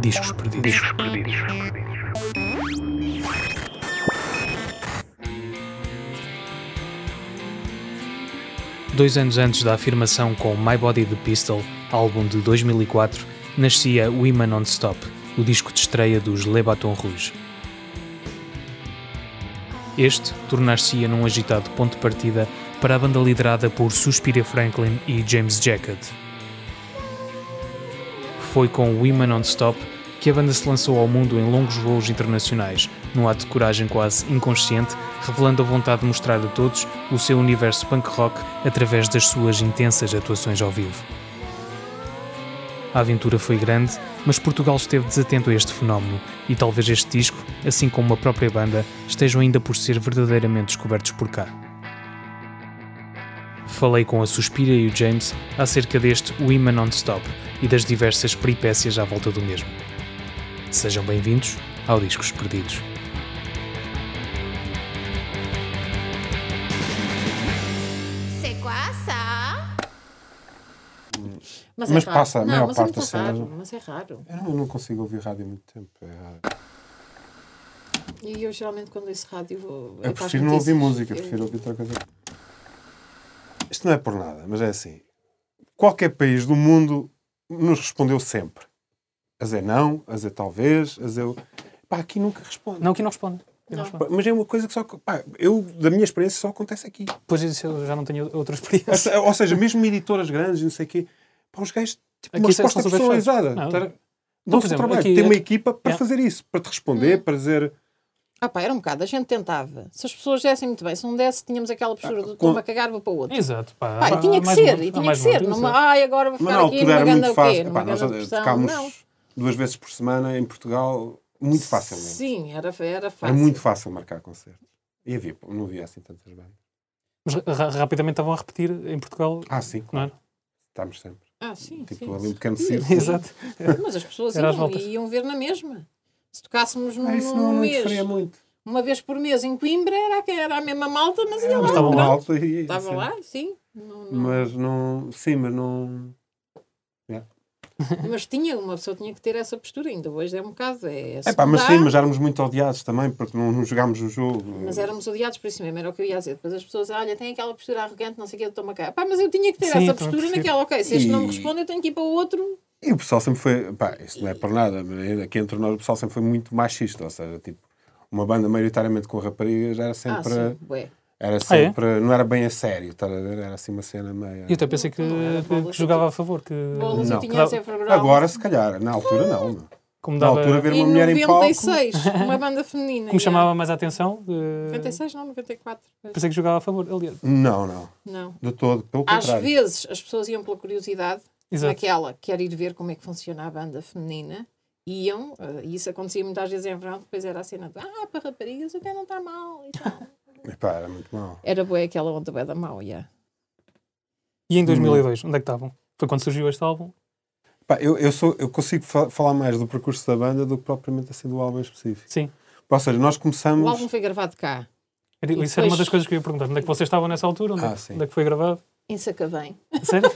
Discos Perdidos. Discos Perdidos. Dois anos antes da afirmação com My Body The Pistol, álbum de 2004, nascia Women Non-Stop, o disco de estreia dos Les Baton Rouge. Este tornar-se-ia num agitado ponto de partida para a banda liderada por Suspiria Franklin e James Jacket. Foi com Women Non-Stop que a banda se lançou ao mundo em longos voos internacionais, num ato de coragem quase inconsciente, revelando a vontade de mostrar a todos o seu universo punk rock através das suas intensas atuações ao vivo. A aventura foi grande, mas Portugal esteve desatento a este fenómeno, e talvez este disco, assim como a própria banda, estejam ainda por ser verdadeiramente descobertos por cá. Falei com a Suspiria e o James acerca deste Women Non-Stop e das diversas peripécias à volta do mesmo. Sejam bem-vindos ao Discos Perdidos. Mas é passa a maior parte da cena. Mas é raro. Eu não consigo ouvir rádio há muito tempo. É raro. E eu geralmente quando ouço rádio vou... Eu prefiro não ouvir música, prefiro ouvir outra coisa. Isto não é por nada, mas é assim. Qualquer país do mundo nos respondeu sempre. As é não, as é talvez, as é... Pá, aqui nunca responde. Não, aqui não responde. Não. Mas é uma coisa que só... Pá, eu, da minha experiência, só acontece aqui. Pois isso eu já não tenho outra experiência. Ou seja, mesmo editoras grandes, não sei o quê... Pá, os gajos... Tipo, uma resposta personalizada. Não se trabalha. Tem uma equipa para fazer isso. Para te responder, para dizer... Ah pá, era um bocado, a gente tentava. Se as pessoas dessem muito bem, se não desse, tínhamos aquela postura de estou-me a cagar, vou para o outro. Exato, pá. Pá tinha que ser, e tinha que ser. Ai, agora vou ficar aqui numa ganda o quê? Nós tocámos 2 vezes por semana em Portugal, muito facilmente. Sim, era fácil. Era muito fácil marcar concertos. E havia, não havia assim tantas bandas. Mas rapidamente estavam a repetir em Portugal? Ah, sim, claro. Estávamos sempre. Ah, sim, tipo ali um pequeno circo. Exato. Mas as pessoas iam ver na mesma. Se tocássemos num mês, muito. Uma vez por mês em Coimbra, era a mesma malta, mas ia lá. Estavam lá, estavam lá, sim. Não. Mas não... Sim, mas não... Yeah. Mas uma pessoa tinha que ter essa postura ainda. Hoje é um bocado... pá, mas sim, mas éramos muito odiados também, porque não jogámos o jogo. Mas éramos odiados por isso mesmo, era o que eu ia dizer. Depois as pessoas, olha, tem aquela postura arrogante, não sei o que, toma cá. Pá, mas eu tinha que ter essa postura naquela, ok, se este não me responde, eu tenho que ir para o outro... E o pessoal sempre foi... Pá, isso não é por nada. Aqui entre nós o pessoal sempre foi muito machista. Ou seja, tipo, uma banda maioritariamente com raparigas era sempre... Era sempre... Não era bem a sério. Era assim uma cena meio... Eu até pensei que jogava a favor. Que... Bolas eu tinha sempre bravo. Agora, se calhar. Na altura, não. Como dava... Na altura, ver uma mulher em palco... Em 96, uma banda feminina. Como chamava mais a atenção? 96, não, 94. Pensei que jogava a favor, aliás. Não. De todo, pelo contrário. Às vezes, as pessoas iam pela curiosidade... Exato. Naquela, quer ir ver como é que funciona a banda feminina, iam, e isso acontecia muitas vezes em verão, depois era a cena de, para raparigas até não está mal e tal. Epá, era muito mal. Era boa aquela onda bué da mau, já. E em 2002, onde é que estavam? Foi quando surgiu este álbum? Pá, eu consigo falar mais do percurso da banda do que propriamente assim do álbum em específico. Sim. Ou seja, nós começamos... O álbum foi gravado cá. Isso era uma das coisas que eu ia perguntar. Onde é que vocês estavam nessa altura? Onde é que foi gravado? Em Sacavém. Sério?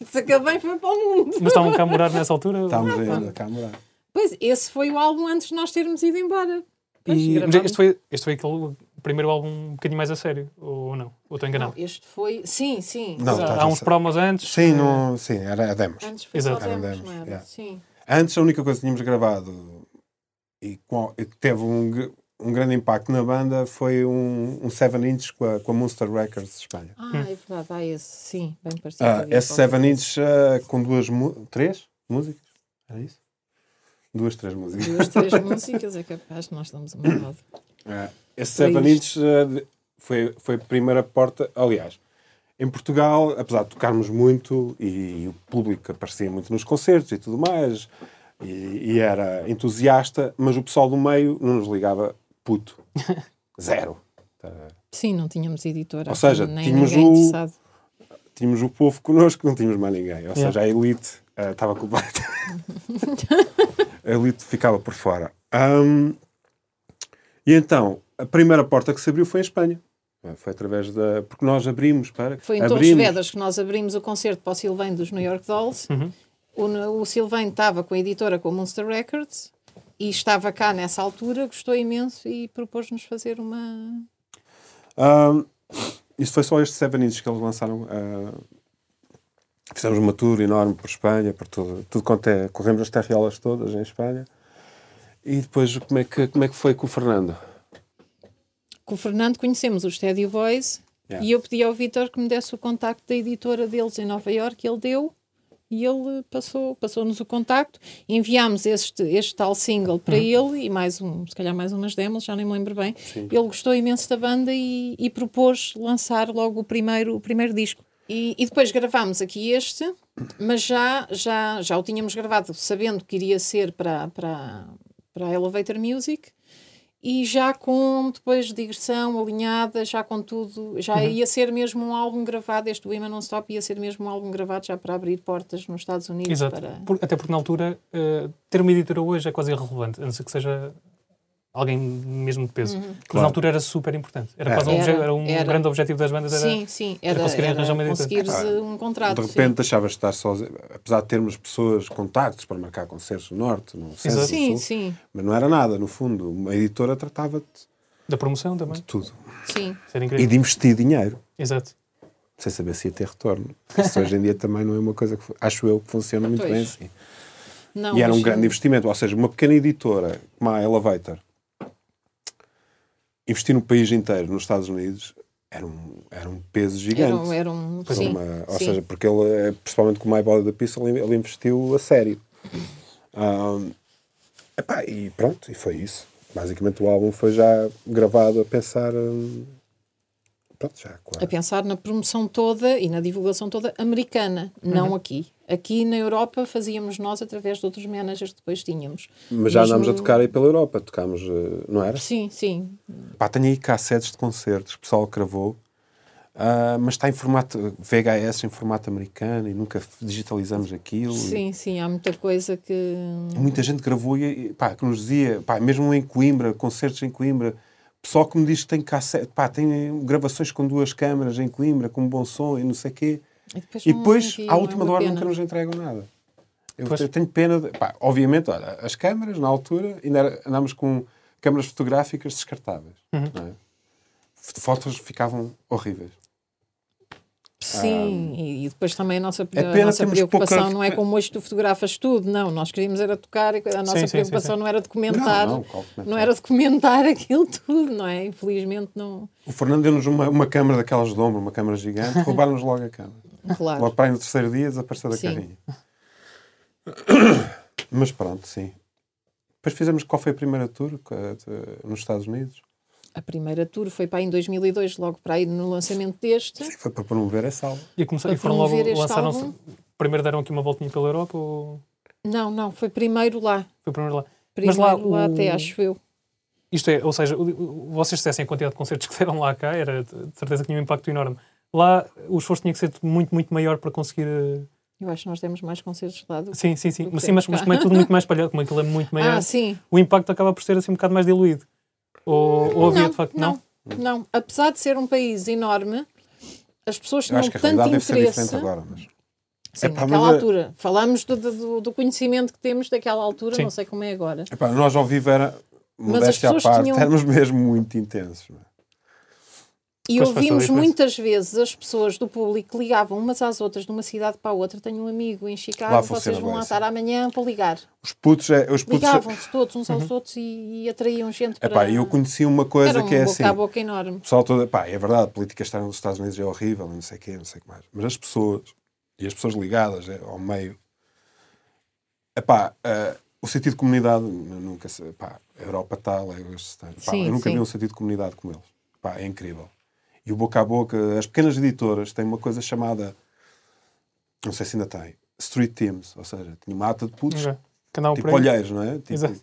Em Sacavém foi para o mundo. Mas estavam cá a morar nessa altura? Estávamos ainda cá a morar. Pois, esse foi o álbum antes de nós termos ido embora. E este foi aquele primeiro álbum um bocadinho mais a sério, ou não? Ou estou enganado? Não, este foi... Sim. Não, há uns promos antes. Sim, não... sim, era a demos. Antes foi só demos, não era? Yeah. Sim. Antes a única coisa que tínhamos gravado e que teve um grande impacto na banda foi um 7-inch com a Monster Records de Espanha. Ah, é verdade, há esse, sim, bem parecido. Esse 7-inch com 3 músicas? Era isso? 2, 3 músicas. 2, 3 músicas, é capaz, nós estamos a mudar. Esse 7-inch foi a primeira porta, aliás, em Portugal, apesar de tocarmos muito e o público aparecia muito nos concertos e tudo mais, e era entusiasta, mas o pessoal do meio não nos ligava puto. Zero. Sim, não tínhamos editora. Ou seja, nem tínhamos o povo connosco, não tínhamos mais ninguém. Ou seja, a elite estava completa. A elite ficava por fora. E então, a primeira porta que se abriu foi em Espanha. Foi através da... Porque nós abrimos para... Foi em Torres Vedras que nós abrimos o concerto para o Sylvain dos New York Dolls. o Sylvain estava com a editora, com a Monster Records, e estava cá nessa altura, gostou imenso e propôs-nos fazer uma... Isso foi só estes 7 inches que eles lançaram. Fizemos uma tour enorme por Espanha, por tudo quanto é... Corremos as terriolas todas em Espanha. E depois, como é que foi com o Fernando? Com o Fernando conhecemos o Stadio Voice, yeah. E eu pedi ao Vítor que me desse o contacto da editora deles em Nova Iorque, ele deu... E ele passou-nos o contacto, enviámos este tal single para ele e se calhar mais umas demos, já nem me lembro bem. Sim. Ele gostou imenso da banda e propôs lançar logo o primeiro disco. E depois gravámos aqui este, mas já o tínhamos gravado sabendo que iria ser para a Elevator Music e já com depois digressão alinhada, já com tudo, já ia ser mesmo um álbum gravado, este Women Non-Stop ia ser mesmo um álbum gravado já para abrir portas nos Estados Unidos. Exato. Até porque na altura ter uma editora hoje é quase irrelevante, a não ser que seja alguém mesmo de peso. Mas claro. Na altura era super importante, era quase um grande objetivo das bandas, era conseguir arranjar uma editora. Um contrato. De repente deixavas de estar sozinho, apesar de termos pessoas, contactos para marcar concertos no norte, no centro, no sul, mas não era nada, no fundo, uma editora tratava-te da promoção também, de tudo. Sim. E de investir dinheiro. Exato. Sem saber se ia ter retorno. Isso hoje em dia também não é uma coisa que, acho eu, que funciona muito bem assim. Não, e era um grande investimento, ou seja, uma pequena editora como a Elevator investir no país inteiro, nos Estados Unidos, era um peso gigante. Ou seja, porque ele, principalmente com o My Body The Pistol, ele investiu a sério. E pronto, e foi isso. Basicamente o álbum foi já gravado a pensar... A pensar na promoção toda e na divulgação toda americana, não aqui. Aqui na Europa fazíamos nós através de outros managers que depois tínhamos. Mas já andámos a tocar aí pela Europa, tocámos, não era? Sim, sim. Tenho aí cassetes de concertos, o pessoal gravou, mas está em formato VHS, em formato americano e nunca digitalizamos aquilo. Sim, sim, há muita coisa que... Muita gente gravou e que nos dizia, mesmo em Coimbra, concertos em Coimbra, pessoal que me diz que tem cassete, tem gravações com 2 câmaras em Coimbra, com um bom som e não sei o quê. E depois à última hora, nunca nos entregam nada. Eu tenho pena de... obviamente, olha, as câmaras, na altura, ainda andámos com câmaras fotográficas descartáveis. Não é? Fotos ficavam horríveis. Sim, e depois também a nossa preocupação pouca... não é como hoje tu fotografas tudo, não, nós queríamos era tocar, a nossa preocupação não era documentar, não era documentar aquilo tudo, não é? Infelizmente não... O Fernando deu-nos uma câmara daquelas de ombro, uma câmara gigante, roubaram-nos logo a câmara. Claro. Logo para aí no terceiro dia desapareceu da carinha. Mas pronto, sim. Depois fizemos, qual foi a primeira tour nos Estados Unidos? A primeira tour foi para aí em 2002, logo para aí no lançamento deste. Sim, foi para promover essa álbum. E foram logo, lançaram-se... Primeiro deram aqui uma voltinha pela Europa ou... Não, foi primeiro lá. Mas lá até acho eu. Isto é, ou seja, vocês dissessem a quantidade de concertos que deram lá cá, era de certeza que tinha um impacto enorme. Lá o esforço tinha que ser muito, muito maior para conseguir... Eu acho que nós temos mais concertos lá do que... Sim. Mas como é tudo muito mais espalhado, como aquilo é muito maior, o impacto acaba por ser assim um bocado mais diluído. Ou havia de facto não. Apesar de ser um país enorme, as pessoas tinham tanto interesse agora, mas... Sim, naquela altura falámos do conhecimento que temos daquela altura, não sei como é agora. Nós ao vivo era, modéstia à parte, éramos mesmo muito intensos, não é? E ouvimos muitas vezes as pessoas do público ligavam umas às outras de uma cidade para a outra. Tenho um amigo em Chicago, vocês vão lá estar amanhã para ligar. Os putos ligavam-se todos uns aos outros e atraíam gente para... Eu conheci uma coisa que é assim... Era um boca a boca enorme. É verdade, a política estar nos Estados Unidos é horrível, não sei o quê, não sei o que mais. Mas as pessoas, e as pessoas ligadas ao meio... o sentido de comunidade, nunca sei... A Europa está... eu nunca vi um sentido de comunidade como eles. É incrível. E o boca a boca, as pequenas editoras têm uma coisa chamada, não sei se ainda tem, street teams, ou seja, tinha uma ata de putos, tipo olheiros, não é? Tipo,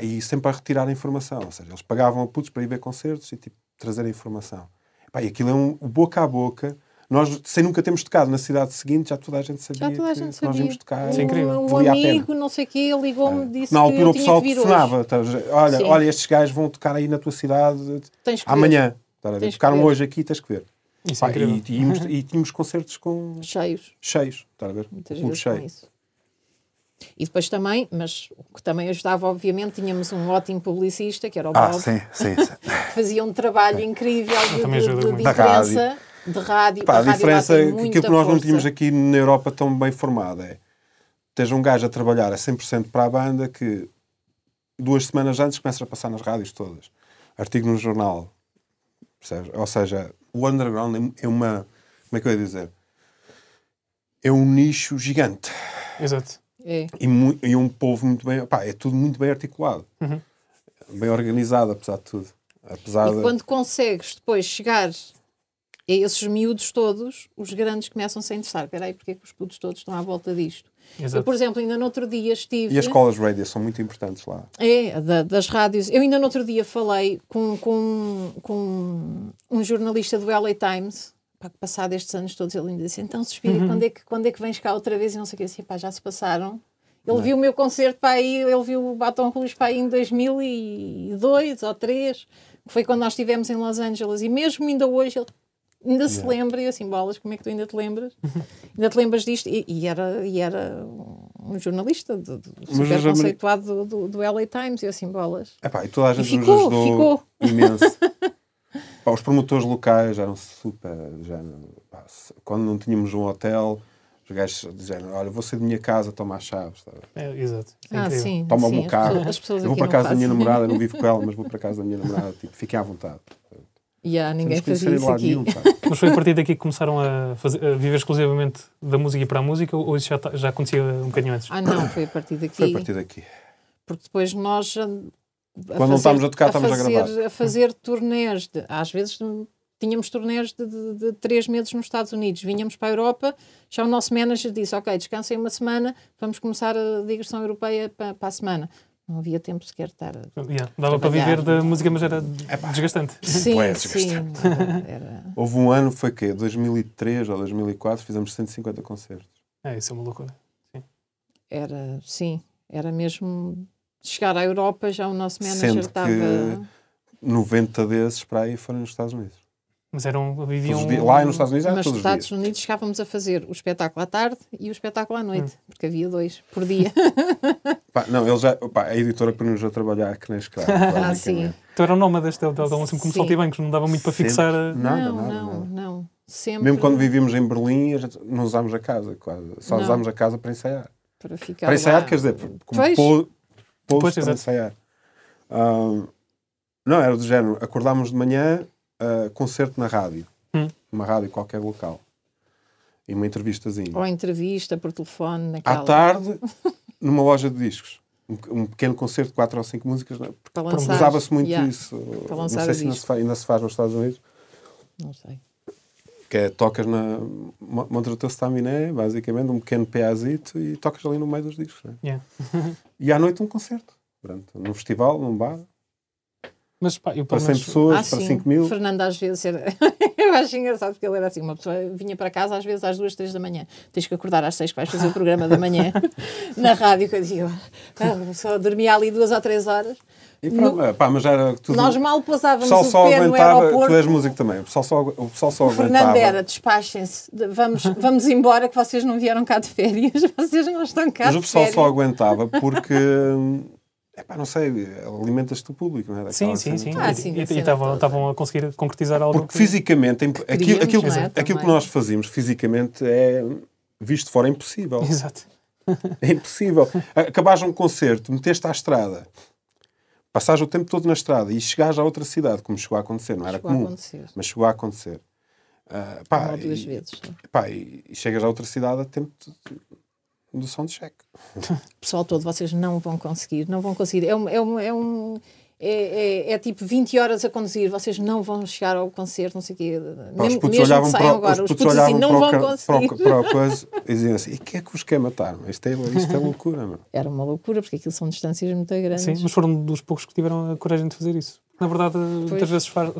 e sempre a retirar a informação, ou seja, eles pagavam a putos para ir ver concertos e tipo, trazer a informação. E aquilo é o boca a boca. Nós, sem nunca termos tocado na cidade seguinte, já toda a gente sabia que nós íamos tocar. Isso é incrível. Um amigo, não sei o quê, ligou-me, disse que eu tinha que vir hoje. Na altura o pessoal telefonava. Olha, estes gajos vão tocar aí na tua cidade amanhã. Tocaram hoje aqui, tens que ver. Isso é incrível. E tínhamos concertos com... Cheios, está a ver? Muitas vezes cheio. Com isso. E depois também, mas o que também ajudava, obviamente, tínhamos um ótimo publicista, que era o Bob. Sim. Que fazia um trabalho incrível de imprensa, de rádio. Pá, a diferença, aquilo que nós não tínhamos aqui na Europa tão bem formada é tens um gajo a trabalhar a 100% para a banda que 2 semanas antes começa a passar nas rádios todas. Artigo no jornal. Ou seja, o underground é uma... Como é que eu ia dizer? É um nicho gigante. Exato. É. E um povo muito bem... Pá, é tudo muito bem articulado. Uhum. Bem organizado, apesar de tudo. E quando consegues depois chegar a esses miúdos todos, os grandes começam-se a interessar. Espera aí, porque é que os putos todos estão à volta disto? Exato. Eu, por exemplo, ainda no outro dia estive... E as escolas radio são muito importantes lá. É, das rádios. Eu ainda no outro dia falei com um jornalista do LA Times... Passado estes anos todos, ele me disse: então, Suspiria, quando é que vens cá outra vez? E não sei o que. Eu disse: pá, já se passaram. Ele viu o meu concerto para aí, ele viu o Baton Rouge para aí em 2002 ou 2003, que foi quando nós estivemos em Los Angeles. E mesmo ainda hoje, ele ainda se lembra. E eu assim: bolas, como é que tu ainda te lembras? Ainda te lembras disto? E era um jornalista super conceituado do LA Times. E eu assim: bolas. Epá, e toda a gente ficou imenso. Pá, os promotores locais eram super... quando não tínhamos um hotel, os gajos diziam: olha, vou sair da minha casa, toma as chaves. Exato. Toma o carro. Eu vou para a casa da minha namorada, não vivo com ela, mas vou para a casa da minha namorada. Fiquem à vontade. Ninguém fazia isso aqui. Mas foi a partir daqui que começaram a viver exclusivamente da música e para a música, ou isso já acontecia um bocadinho antes? Não, foi a partir daqui. Porque depois nós... Quando não estávamos a tocar, estávamos a gravar. A fazer turnés. Às vezes tínhamos turnés de 3 meses nos Estados Unidos. Vínhamos para a Europa, já o nosso manager disse: ok, descansem uma semana, vamos começar a digressão europeia para a semana. Não havia tempo sequer de estar dava para viver da música, mas era desgastante. Sim. Era... Houve um ano, foi o quê? 2003 ou 2004, fizemos 150 concertos. Isso é uma loucura. Sim. Era mesmo... Chegar à Europa, já o nosso manager estava... 90 desses para aí foram nos Estados Unidos. Mas viviam... Lá nos Estados Unidos era todos os dias. Mas nos Estados Unidos chegávamos a fazer o espetáculo à tarde e o espetáculo à noite, porque havia 2 por dia. A editora que nos a trabalhar que nem escravo. Sim. Então eram nómadas, assim como saltibancos, não dava muito para fixar... Não. Sempre... Mesmo quando vivíamos em Berlim, não usámos a casa, quase. Só usámos a casa para ensaiar. Para ficar lá. Para ensaiar, quer dizer, como depois para ensaiar. Não, era do género. Acordámos de manhã, concerto na rádio. Uma rádio qualquer local. E uma entrevistazinha. Ou entrevista por telefone. À tarde, numa loja de discos. Um pequeno concerto de 4 ou 5 músicas. Usava-se muito isso. Não sei se ainda se faz nos Estados Unidos. Não sei. Que é, tocas na... Montas o teu staminé, basicamente, um pequeno PAzito e tocas ali no meio dos discos. Né? E à noite um concerto. Pronto, num festival, num bar. Mas, pá, para 100 pessoas, para 5 mil. O Fernando às vezes era... Eu acho engraçado porque ele era assim, uma pessoa vinha para casa às vezes às 2, 3 da manhã. Tens que acordar às 6 que vais fazer o programa da manhã na rádio. Que eu dizia, só dormia ali 2 ou 3 horas. E pronto, mas era tudo... Nós mal passávamos o pé no aeroporto. Tu és músico também. O pessoal só aguentava. Fernando era, despachem-se. Vamos embora que vocês não vieram cá de férias. Vocês não estão cá de férias. Mas o pessoal só aguentava porque... não sei, alimentas-te o público, não é? Sim. E estavam a conseguir concretizar algo. Porque fisicamente, aquilo que nós fazíamos fisicamente é, visto de fora, impossível. Exato. É impossível. Acabares um concerto, meteste à estrada, passares o tempo todo na estrada e chegares a outra cidade, como chegou a acontecer, não era comum, mas chegou a acontecer. 1 ou 2 vezes. E chegas a outra cidade a tempo... do soundcheck. Pessoal todo, vocês não vão conseguir. É tipo 20 horas a conduzir, vocês não vão chegar ao concerto, não sei o quê. Mesmo saiam agora, os putos assim, não vão conseguir. Para a coisa, e diziam assim, e que é que os quer matar? Isto é loucura, mano. Era uma loucura, porque aquilo são distâncias muito grandes. Sim, mas foram dos poucos que tiveram a coragem de fazer isso. Na verdade, muitas vezes faz...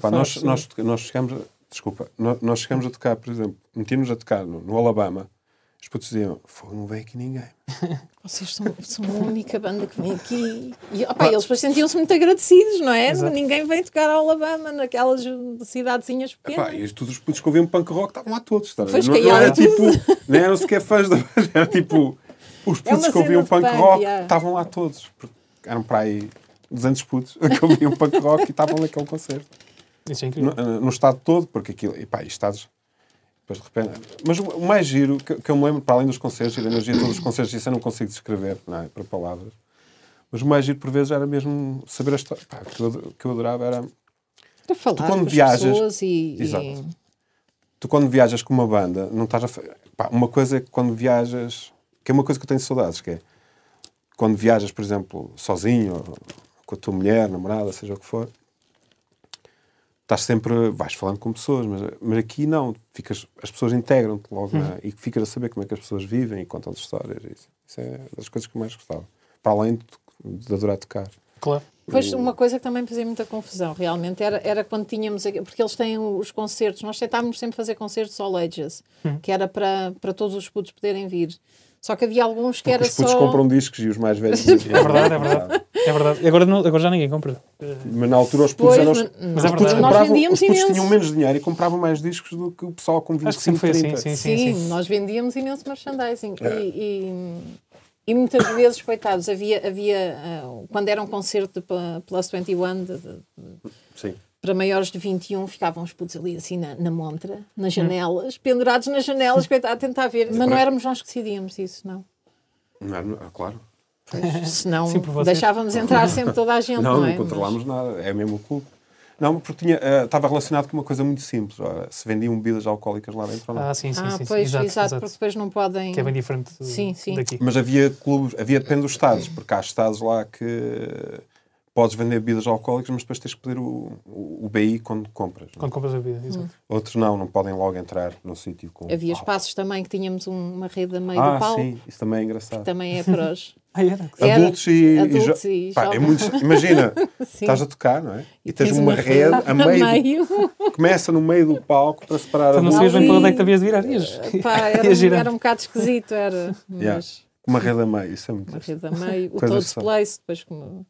Nós chegamos a tocar, por exemplo, metíamos a tocar no Alabama. Os putos diziam, não vem aqui ninguém. Vocês são a única banda que vem aqui. E opa, eles sentiam-se muito agradecidos, não é? Exato. Ninguém vem tocar ao Alabama, naquelas cidadezinhas pequenas. Epá, e todos os putos que ouviam punk rock estavam lá todos. Tá? Não era tipo, nem eram sequer fãs da banda, era tipo, os putos que ouviam punk rock estavam lá todos. Eram para aí 200 putos que ouviam punk rock e estavam naquele concerto. Isso é incrível. No estado todo, porque aquilo, epá, e estados... Depois de repente, mas o mais giro que eu me lembro, para além dos concertos e da energia de todos os concertos, isso eu não consigo descrever, não é, para palavras, mas o mais giro por vezes era mesmo saber a história. Pá, o que eu adorava era falar tu, quando viajas, e... Exato. Tu quando viajas com uma banda não estás a... Pá, uma coisa é que quando viajas, que é uma coisa que eu tenho saudades, que é quando viajas, por exemplo, sozinho ou com a tua mulher, namorada, seja o que for, estás sempre, vais falando com pessoas, mas aqui não, as pessoas integram-te logo, não é? E ficas a saber como é que as pessoas vivem e contam-te histórias. Isso é das coisas que mais gostava, para além de adorar tocar. Claro. Pois, uma coisa que também fazia muita confusão, realmente, era quando tínhamos, porque eles têm os concertos, nós tentávamos sempre fazer concertos all ages, que era para todos os putos poderem vir. Só que havia alguns que porque era só... Os putos compram discos e os mais velhos... É verdade. Agora já ninguém compra. Mas na altura os putos... Os putos tinham menos dinheiro e compravam mais discos do que o pessoal com 25, acho que sempre foi 30. Assim, sim, nós vendíamos imenso merchandising. É. E muitas vezes, coitados, havia quando era um concerto de Plus 21... Sim. Para maiores de 21, ficavam os putos ali assim na montra, nas janelas, pendurados nas janelas, a tentar ver. Mas não éramos nós que decidíamos isso, não. Não, claro. Senão deixávamos entrar sempre toda a gente, não é? Não controlámos nada, é mesmo o clube. Não, porque estava relacionado com uma coisa muito simples. Ora, se vendiam bebidas alcoólicas lá dentro ou não. Exato, porque depois não podem... Que é bem diferente daqui. Mas havia clubes, depende dos estados, porque há estados lá que... Podes vender bebidas alcoólicas, mas depois tens que pedir o BI quando compras. Quando compras a bebida, exato. Outros não podem logo entrar no sítio com... Havia espaços também que tínhamos uma rede a meio do palco. Ah, sim, isso também é engraçado. Também é para os... Adultos e pá, é muito... Imagina, estás a tocar, não é? E tens uma rede a meio... Começa no meio do palco para separar... Então não sabias bem para onde é que havias de virar. Era um bocado esquisito, era... Uma rede a meio, isso é muito... Uma rede a meio, o Toad's Place, depois como...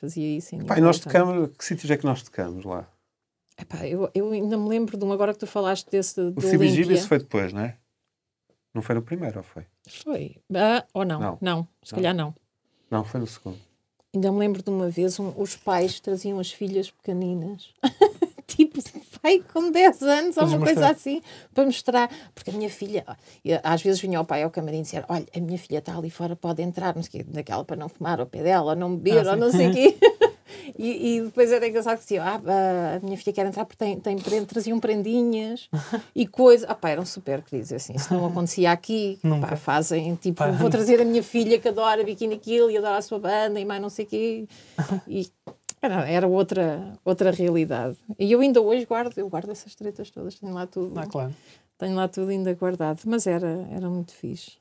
Fazia isso em... Epá, nós tocamos, que sítios é que nós tocamos lá? Epá, eu ainda me lembro de um, agora que tu falaste desse do CBGB, isso foi depois, não é? Não foi no primeiro, ou foi? Foi. Ou não? Não. Se calhar não. Não, foi no segundo. Ainda me lembro de uma vez, os pais traziam as filhas pequeninas. Tipo, pai com 10 anos ou uma coisa assim, para mostrar. Porque a minha filha, às vezes vinha o pai ao camarim e dizia, olha, a minha filha está ali fora, pode entrar, não sei o quê, daquela para não fumar ao pé dela, ou não beber, ou não sei o quê. E depois era engraçado que dizia, a minha filha quer entrar porque traziam prendinhas e coisas. Eram super queridos, assim, isso não acontecia aqui. Pá, fazem, tipo, vou trazer a minha filha que adora Bikini Kill e adora a sua banda e mais não sei o quê. E... Era outra realidade. E eu ainda hoje guardo essas tretas todas, tenho lá tudo. Claro. Tenho lá tudo ainda guardado, mas era muito fixe.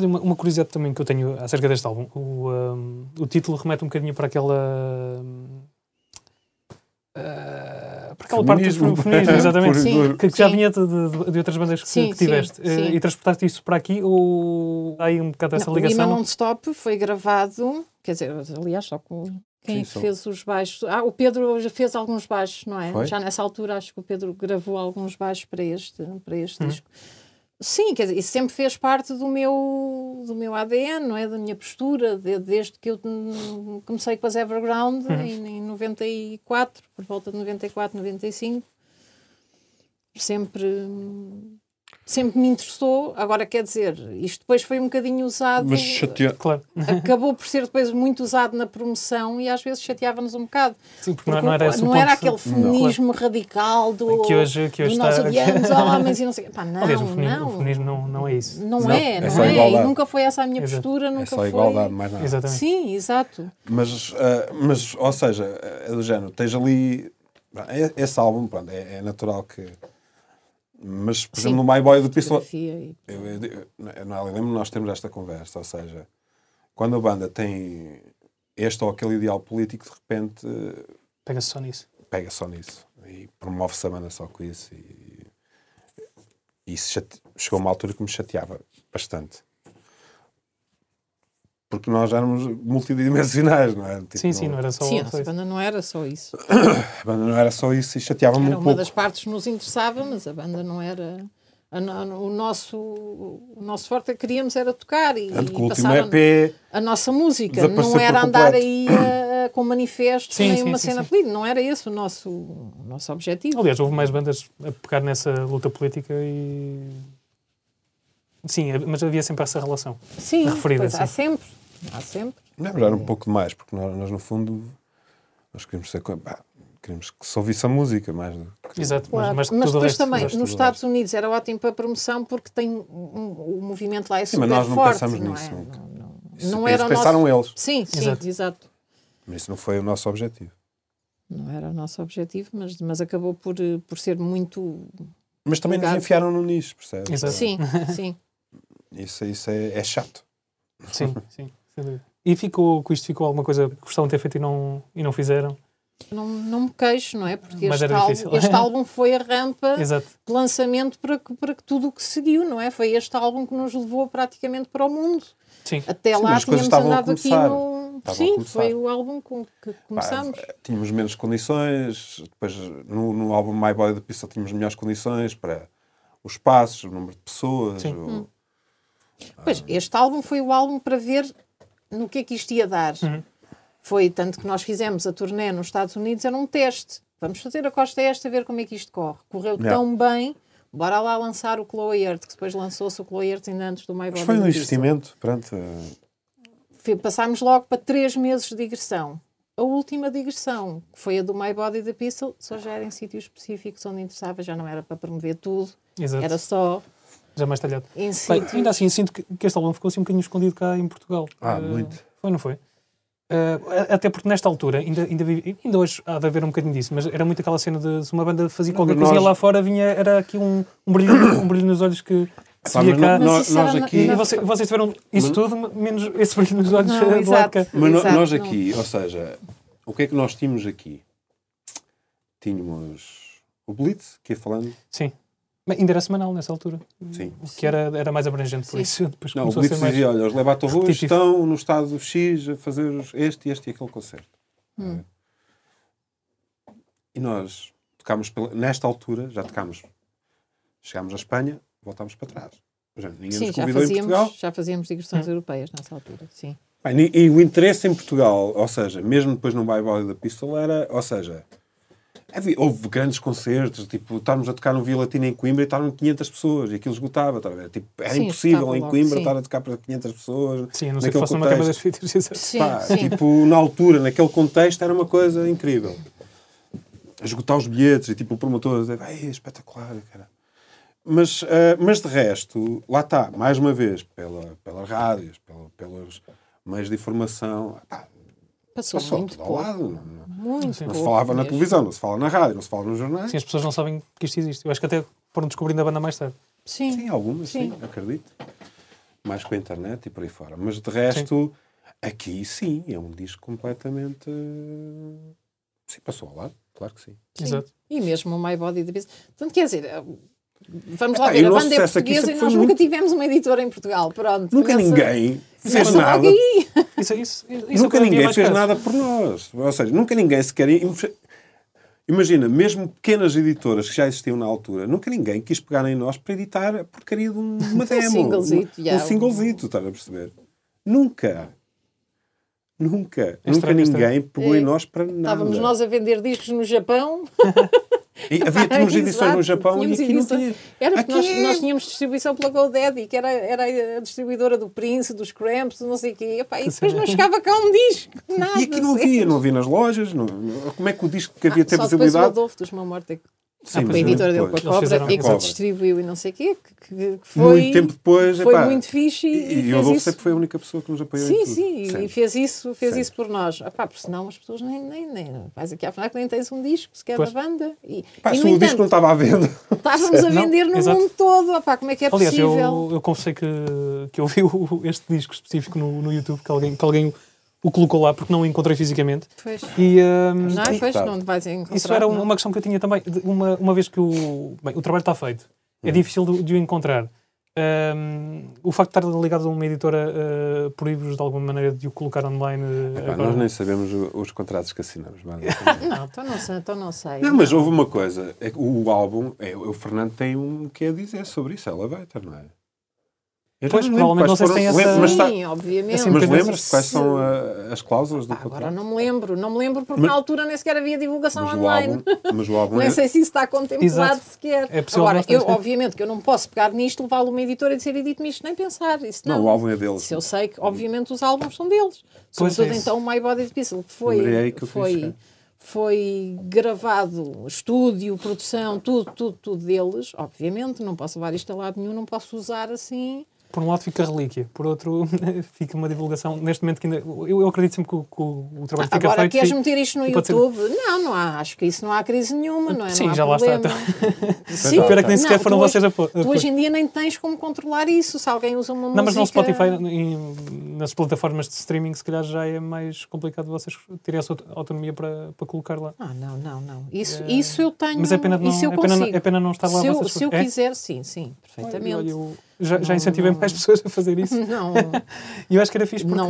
Uma curiosidade também que eu tenho acerca deste álbum, o título remete um bocadinho para aquela... para aquela feminismo. Parte do feminismo, exatamente, que já vinha de outras bandas que tiveste. E transportaste isso para aqui ou há aí um bocado dessa ligação? O Women Non-Stop foi gravado, quer dizer, aliás, só com... Quem fez os baixos? Ah, o Pedro já fez alguns baixos, não é? Foi? Já nessa altura acho que o Pedro gravou alguns baixos para este disco. Sim, quer dizer, isso sempre fez parte do meu ADN, não é? Da minha postura, desde que eu comecei com as Everground em 94, por volta de 94, 95. Sempre me interessou, agora quer dizer, isto depois foi um bocadinho usado, mas chateado, claro. Acabou por ser depois muito usado na promoção e às vezes chateava-nos um bocado. Sim, porque não era esse não o era aquele feminismo não, claro. Radical do que hoje nós odiamos homens e não sei pá, não, aliás, o feminismo não é isso. Não é. E nunca foi essa a minha exato. Postura, nunca foi. É só igualdade, foi... mais nada. Exatamente. Sim, exato. Mas ou seja, é do género, tens ali... Esse álbum, pronto, é natural que... Mas, por exemplo, no My Body do Pistol... Eu lembro-me, nós temos esta conversa, ou seja, quando a banda tem este ou aquele ideal político, de repente... Pega-se só nisso. E promove-se a banda só com isso. E chegou a uma altura que me chateava bastante. Porque nós éramos multidimensionais, não é? Tipo, não era só isso. A banda não era só isso. A banda não era só isso e chateava-me um pouco. Era uma das partes que nos interessava, mas a banda não era... O nosso forte que queríamos era tocar e passar a nossa música. Não era andar aí com manifestos nem uma cena política. Não era esse o nosso objetivo. Aliás, houve mais bandas a pegar nessa luta política e... Sim, mas havia sempre essa relação. Sim, referida, pois, assim. Há sempre. Não, mas era um pouco demais, porque nós no fundo, nós queríamos ser... queríamos que se ouvisse a música mais do que... Exato, claro. mas depois também, nos Estados Unidos era ótimo para a promoção, porque tem o movimento lá é super forte. Mas nós não pensámos nisso nunca. Não era o nosso... pensaram eles. Sim, exato. Mas isso não foi o nosso objetivo. Não era o nosso objetivo, mas acabou por ser muito... Mas também nos enfiaram no nicho, percebes? Exato. Sim. Isso é chato. Sim, sem dúvida. E ficou alguma coisa que gostavam de ter feito e não fizeram? Não me queixo, não é? Porque este álbum foi a rampa de lançamento para que tudo o que seguiu, não é? Foi este álbum que nos levou praticamente para o mundo. Sim. Até lá tínhamos andado aqui no... Sim, foi o álbum que começámos. Tínhamos menos condições, depois no álbum My Body The Pistol tínhamos melhores condições para os passos, o número de pessoas... Pois, este álbum foi o álbum para ver no que isto ia dar. Foi tanto que nós fizemos a turnê nos Estados Unidos, era um teste. Vamos fazer a costa esta, ver como é que isto corre. Correu tão bem, bora lá lançar o Chloe Earth, que depois lançou-se o Chloe Earth ainda antes do My Body. Mas foi um investimento, pronto. Passámos logo para 3 meses de digressão. A última digressão, que foi a do My Body The Pistol, só já era em sítios específicos onde interessava, já não era para promover tudo, era só... Já mais talhado. Bem, ainda assim, sinto que este álbum ficou assim um bocadinho escondido cá em Portugal. Muito. Foi, não foi? Até porque nesta altura, ainda hoje há de haver um bocadinho disso, mas era muito aquela cena de se uma banda fazia qualquer coisinha lá fora, vinha, era aqui um brilho nos olhos que se via cá. Nós aqui... E vocês tiveram isso tudo, menos esse brilho nos olhos de lá cá. Mas nós aqui, ou seja, o que é que nós tínhamos aqui? Tínhamos o Blitz, que ia falando... Sim. Mas ainda era semanal nessa altura. Sim. O que era mais abrangente por isso. Depois não, o Blitz dizia, olha, os Les Baton Rouge estão no estado X a fazer este e aquele concerto. E nós tocámos, nesta altura, já tocámos, chegámos à Espanha, voltámos para trás. Ninguém nos convidou em Portugal. Já fazíamos digressões europeias nessa altura, sim. Bem, e o interesse em Portugal, ou seja, mesmo depois no My Body The Pistol era, ou seja... Houve grandes concertos, tipo, estarmos a tocar no Via Latina em Coimbra e estavam 500 pessoas e aquilo esgotava, tipo, era impossível em Coimbra estar a tocar para 500 pessoas. Sim, não sei se fosse uma cama das fitas. Tipo, na altura, naquele contexto, era uma coisa incrível. Esgotar os bilhetes e tipo, o promotor a dizer, espetacular, cara. Mas de resto, lá está, mais uma vez, pelas rádios, pelos meios de informação, Passou muito tudo ao lado. Não se falava na televisão, não se fala na rádio, não se fala nos jornais. Sim, as pessoas não sabem que isto existe. Eu acho que até foram descobrindo a banda mais tarde. Sim, algumas, acredito. mais com a internet e por aí fora. Mas de resto, sim, aqui sim, é um disco completamente... Sim, passou ao lado, claro que sim. Exato. E mesmo o My Body The Pistol. Portanto, quer dizer, vamos lá ver, a banda é portuguesa e nós nunca tivemos uma editora em Portugal. Pronto, nunca ninguém fez nada. Isso nunca ninguém fez nada por nós. Ou seja, nunca ninguém sequer... Imagina, mesmo pequenas editoras que já existiam na altura, nunca ninguém quis pegar em nós para editar a porcaria de uma demo. um singlezito, estás a perceber? Nunca. É estranho, ninguém pegou em nós para nada. Estávamos nós a vender discos no Japão. E havia tínhamos edições no Japão e aqui não tinha. Era porque nós tínhamos distribuição pela GoDaddy, que era a distribuidora do Prince, dos Cramps, não sei o quê. E depois não chegava cá um disco. Nada, e aqui não havia nas lojas. Como é que o disco que havia ter visibilidade? Só depois o Adolfo dos Mão Morte, a editora dele com a Cobra, e que se distribuiu e não sei o quê. Que foi, muito tempo depois. Foi muito fixe. E o Adolfo sempre foi a única pessoa que nos apoiou. Sim, e fez isso por nós. Porque senão as pessoas nem faz aqui à FNAC, nem tens um disco sequer da banda. Se o disco não estava à venda. Estávamos a vender no mundo todo. Como é que é possível? Aliás, eu confessei que eu vi este disco específico no YouTube, que alguém o colocou lá porque não o encontrei fisicamente. Não vais encontrar. Isso era uma questão que eu tinha também. Uma vez que o trabalho está feito, é difícil de o encontrar. O facto de estar ligado a uma editora proíbe-vos de alguma maneira de o colocar online? Nós nem sabemos os contratos que assinamos. Não sei. Não, mas houve uma coisa. O álbum, o Fernando tem um que a dizer sobre isso. Elevator, não é? Pois, provavelmente não sei se tem essa... Sim, obviamente. Assim, mas lembras-te quais são as cláusulas do contrato? Agora não me lembro porque na altura nem sequer havia divulgação online. O álbum nem sei se isso está contemplado. Exato. Sequer. É agora, obviamente que eu não posso pegar nisto, levá-lo a uma editora e dizer edite-me isto, nem pensar. Isso não, o álbum é deles. Se eu sei que, obviamente, os álbuns são deles. Sobretudo, então, o My Body The Pistol, que foi gravado, estúdio, produção, tudo deles. Obviamente, não posso levar isto a lado nenhum, não posso usar assim... Por um lado fica relíquia, por outro fica uma divulgação, neste momento que ainda... Eu acredito sempre que o trabalho fica feito... Agora queres meter isto no YouTube? Ser... Não há, acho que isso não há crise nenhuma, não é? Sim, não há já problema. Lá está. Então. Sim, pior é que nem sequer foram vocês a pôr. Tu hoje em dia nem tens como controlar isso, se alguém usa uma música... Não, mas no Spotify, nas plataformas de streaming, se calhar já é mais complicado vocês terem essa autonomia para colocar lá. Não. Isso eu tenho, mas é pena não, isso eu consigo. É pena não estar lá se vocês... Se eu quiser, sim, perfeitamente. Já incentivei mais pessoas a fazer isso. Não. E eu acho que era fixe porque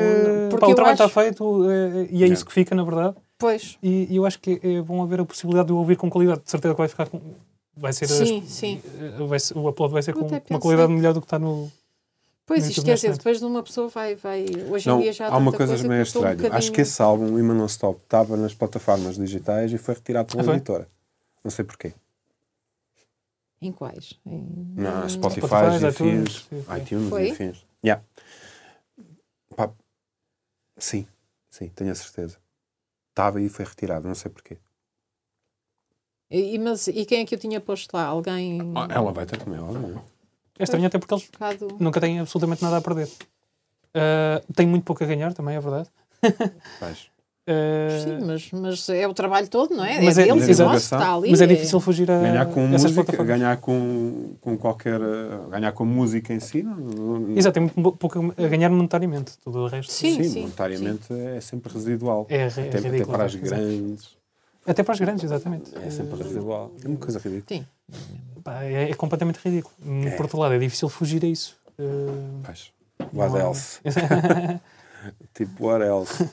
o trabalho está feito e é isso que fica, na verdade. Pois. E eu acho que é bom haver a possibilidade de ouvir com qualidade. De certeza que vai ficar com... Vai ser... Sim. O upload vai ser com uma qualidade melhor do que está no... Pois, isto quer dizer, depois de uma pessoa vai... Hoje em dia já há uma coisa meio estranha. Acho que esse álbum, Women Non-Stop, estava nas plataformas digitais e foi retirado pela editora. Não sei porquê. Em quais? Não, Spotify, iTunes e afins. Yeah. Sim, tenho a certeza. Estava e foi retirado, não sei porquê. Mas quem é que eu tinha posto lá? Alguém? Ela vai ter também, não. É estranho até porque eles nunca têm absolutamente nada a perder. Tem muito pouco a ganhar também, é verdade. Faz. Sim, mas é o trabalho todo, não é? Mas é deles e nosso, está ali. Mas é difícil fugir a ganhar com música, ganhar com a música em si. Não. Exato, é muito pouco a ganhar monetariamente, tudo o resto. Sim, monetariamente sim. É sempre residual. É ridículo, até para as grandes. Até para as grandes, exatamente. É sempre residual. É uma coisa ridícula. Sim. É completamente ridículo. Por outro lado, é difícil fugir a isso. What else? Tipo, what else?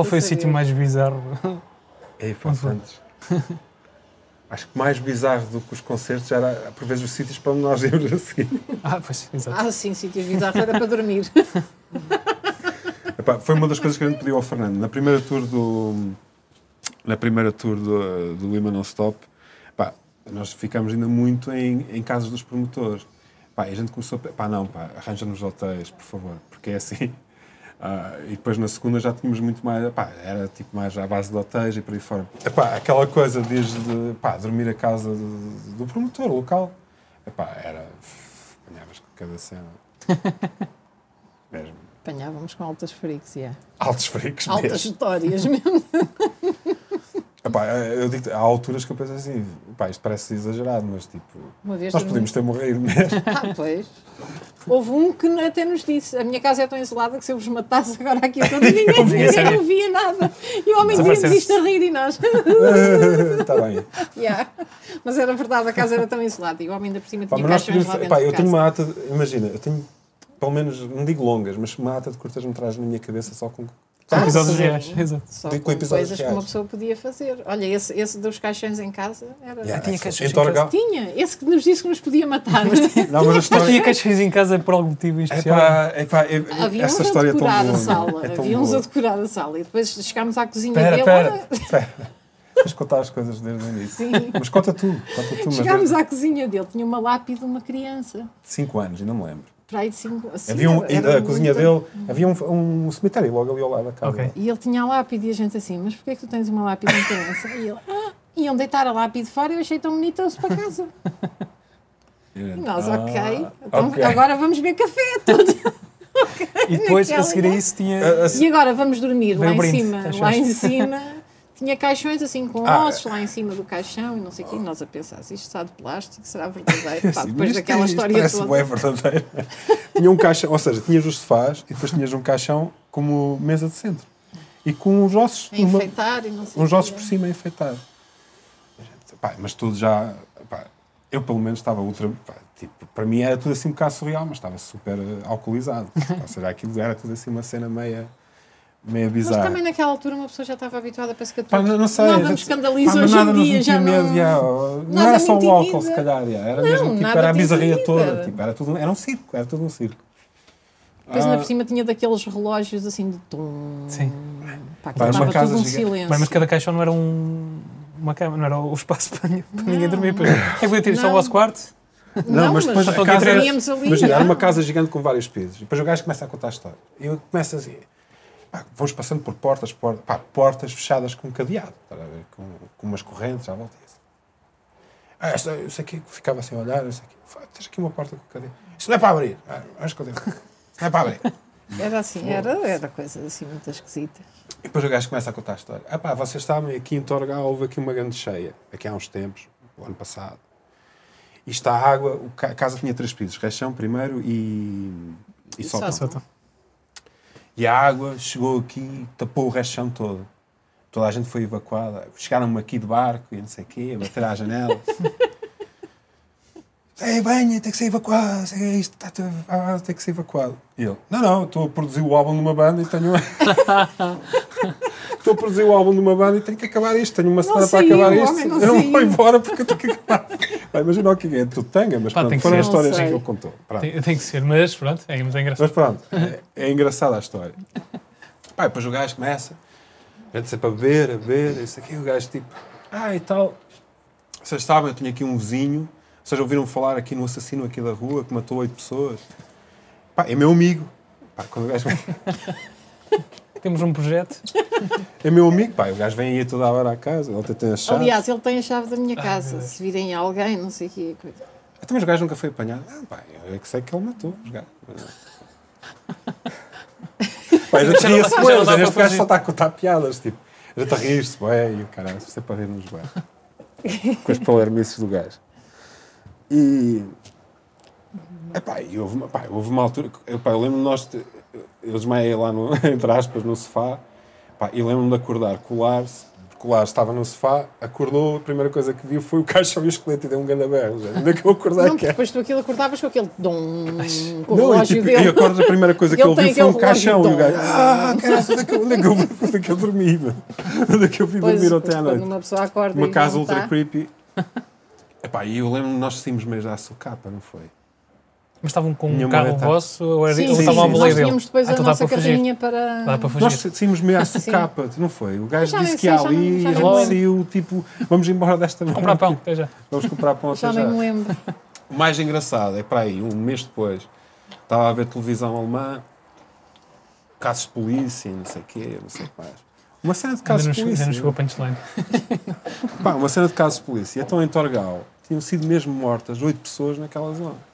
Qual foi o sítio mais bizarro? É, foi Santos. Acho que mais bizarro do que os concertos era, por vezes, os sítios para onde nós íamos assim. Ah, pois, exato. Ah, sim, sítios bizarros, era para dormir. Epá, foi uma das coisas que a gente pediu ao Fernando. Na primeira tour do Women Non-Stop, epá, nós ficámos ainda muito em casas dos promotores. Epá, a gente começou a... arranja-nos hotéis, por favor, porque é assim... e depois na segunda já tínhamos muito mais, era tipo mais à base de hotéis e por aí fora. Aquela coisa desde dormir a casa do promotor local, era, apanhavas com cada cena. Mesmo. Apanhávamos com altas freaks, yeah. Altos freaks mesmo. Altas histórias mesmo. Eu digo, há alturas que eu penso assim, isto parece exagerado, mas tipo, nós podíamos ter morrido mesmo. Ah, pois. Houve um que até nos disse, a minha casa é tão isolada que se eu vos matasse agora aqui toda, ninguém ouvia nada. E o homem dizia-nos isto a rir e nós... Está bem. Yeah. Mas era verdade, a casa era tão isolada e o homem ainda por cima tinha caixões lá dentro da casa. Eu tenho uma ata, imagina, eu tenho, pelo menos, não digo longas, mas uma ata de curtas-metragens na minha cabeça só com... episódios reais, exato. Só com coisas que uma pessoa podia fazer. Olha, esse dos caixões em casa era... tinha caixões em casa. Tinha, esse que nos disse que nos podia matar. Mas tinha caixões em casa por algum motivo especial. Havia uns a decorar a sala. E depois chegámos à cozinha dele. Espera. Mas contar as coisas desde o início. Sim. Mas conta tu. Chegámos à cozinha dele. Tinha uma lápide de uma criança. 5 anos, ainda me lembro. Assim, havia a cozinha dele, havia um cemitério logo ali ao lado da casa. Okay. E ele tinha a lápide e a gente assim, mas porquê é que tu tens uma lápide em criança? E ele, iam deitar a lápide fora e eu achei tão bonito, eles para casa. E nós, então, agora vamos beber café todos. Okay, e depois, a seguir a isso, tinha... E agora vamos dormir lá em cima. Lá em cima tinha caixões assim com ossos lá em cima do caixão e não sei o quê. E nós a pensar, isto está de plástico, será verdadeiro? Sim, depois daquela história parece toda. Parece bem verdadeiro. Tinha um caixão, ou seja, tinhas os sofás e depois tinhas um caixão como mesa de centro. E com os ossos... enfeitar e não sei uns ossos por cima a enfeitar. Mas tudo já... eu pelo menos estava ultra... para mim era tudo assim um bocado surreal, mas estava super alcoolizado. Ou seja, aquilo era tudo assim uma cena meio bizarro. Mas também naquela altura uma pessoa já estava habituada para se catuar. Não sei. Nada me escandaliza hoje em dia. Já não... não era só o álcool, se calhar. Era mesmo, era a bizarria toda. Era um circo. Era tudo um circo. Depois, por cima, tinha daqueles relógios assim de tom. Sim. Estava tudo um silêncio. Mas cada caixão não era uma cama, não era o espaço para ninguém dormir. É que eu tiro só o vosso quarto. Não, mas depois a casa... Imagina, era uma casa gigante com vários pisos. E depois o gajo começa a contar a história. E eu começo assim... vamos passando por portas fechadas com um cadeado, com umas correntes à volta. Isso aqui ficava sem olhar, isso aqui. Tens aqui uma porta com cadeado. Isso não é para abrir. Não é para abrir. Era assim, era coisa assim muito esquisita. E depois o gajo começa a contar a história. Vocês sabem, aqui em Torgal houve aqui uma grande cheia, aqui há uns tempos, o ano passado. E está a água, a casa tinha 3 pisos, caixão primeiro e sótão. E a água chegou aqui e tapou o rechão todo. Toda a gente foi evacuada. Chegaram-me aqui de barco e não sei o quê, a bater à janela. Venha, tem que ser evacuado. Isto tem que ser evacuado. E ele, não, estou a produzir o álbum de uma banda e tenho... Estou a produzir o álbum de uma banda e tenho que acabar isto. Tenho uma semana para acabar isto. Eu não vou embora porque eu tenho que acabar. Imagina o que é tudo tanga, mas pronto, foram as histórias que ele contou. Tem que ser, mas pronto, é engraçado. Mas pronto, é engraçada a história. Depois o gajo começa, a gente sempre a beber, isso aqui, o gajo tipo, e tal. Vocês sabem, eu tinha aqui um vizinho, vocês ouviram falar aqui no assassino aqui da rua que matou 8 pessoas. É meu amigo. Quando o gajo... Temos um projeto. É meu amigo, o gajo vem aí toda a hora à casa, ele tem a chave. Aliás, ele tem a chave da minha casa, se virem alguém, não sei o quê. Até mas o gajo nunca foi apanhado. Eu é que sei que ele matou os gajos. Já ria-se bem, já este gajo só está a contar piadas, tipo, já está a rir-se bem, e o caralho, sempre a rir-nos bem. Com as palermices do gajo. E... houve uma altura, eu lembro-me nós... Eu desmaiei lá, entre aspas, no sofá, e lembro-me de acordar, colar-se, Colar estava no sofá, acordou, a primeira coisa que viu foi o caixão e o esqueleto e deu um grande berro. Ainda que eu acordei. Não, depois tu aquilo acordavas com aquele dom, com o relógio e, tipo, dele. E acorda, a primeira coisa que ele viu foi um caixão. E o gajo, onde é que eu dormi? Onde é que eu fui dormir ontem à noite? Uma pessoa acorda uma casa ultra creepy. Epá, e eu lembro-me, nós saímos mesmo da sucata, não foi? Mas estavam com um carro vosso ou estavam a boleia dele? Nós tínhamos depois a nossa carrinha para... Dá para fugir. Nós saímos meio à sucapa, não foi? O gajo disse que há ali, ele saiu, tipo, vamos embora desta noite. Comprar pão, até já. Vamos comprar pão, até já. Já nem me lembro. O mais engraçado é, para aí, um mês depois, estava a ver televisão alemã, casos de polícia, não sei o quê, não sei o que mais. Uma cena de casos de polícia. Ainda não chegou a punchline. Pá, uma cena de casos de polícia. Então, em Torgal, tinham sido mesmo mortas 8 pessoas naquela zona.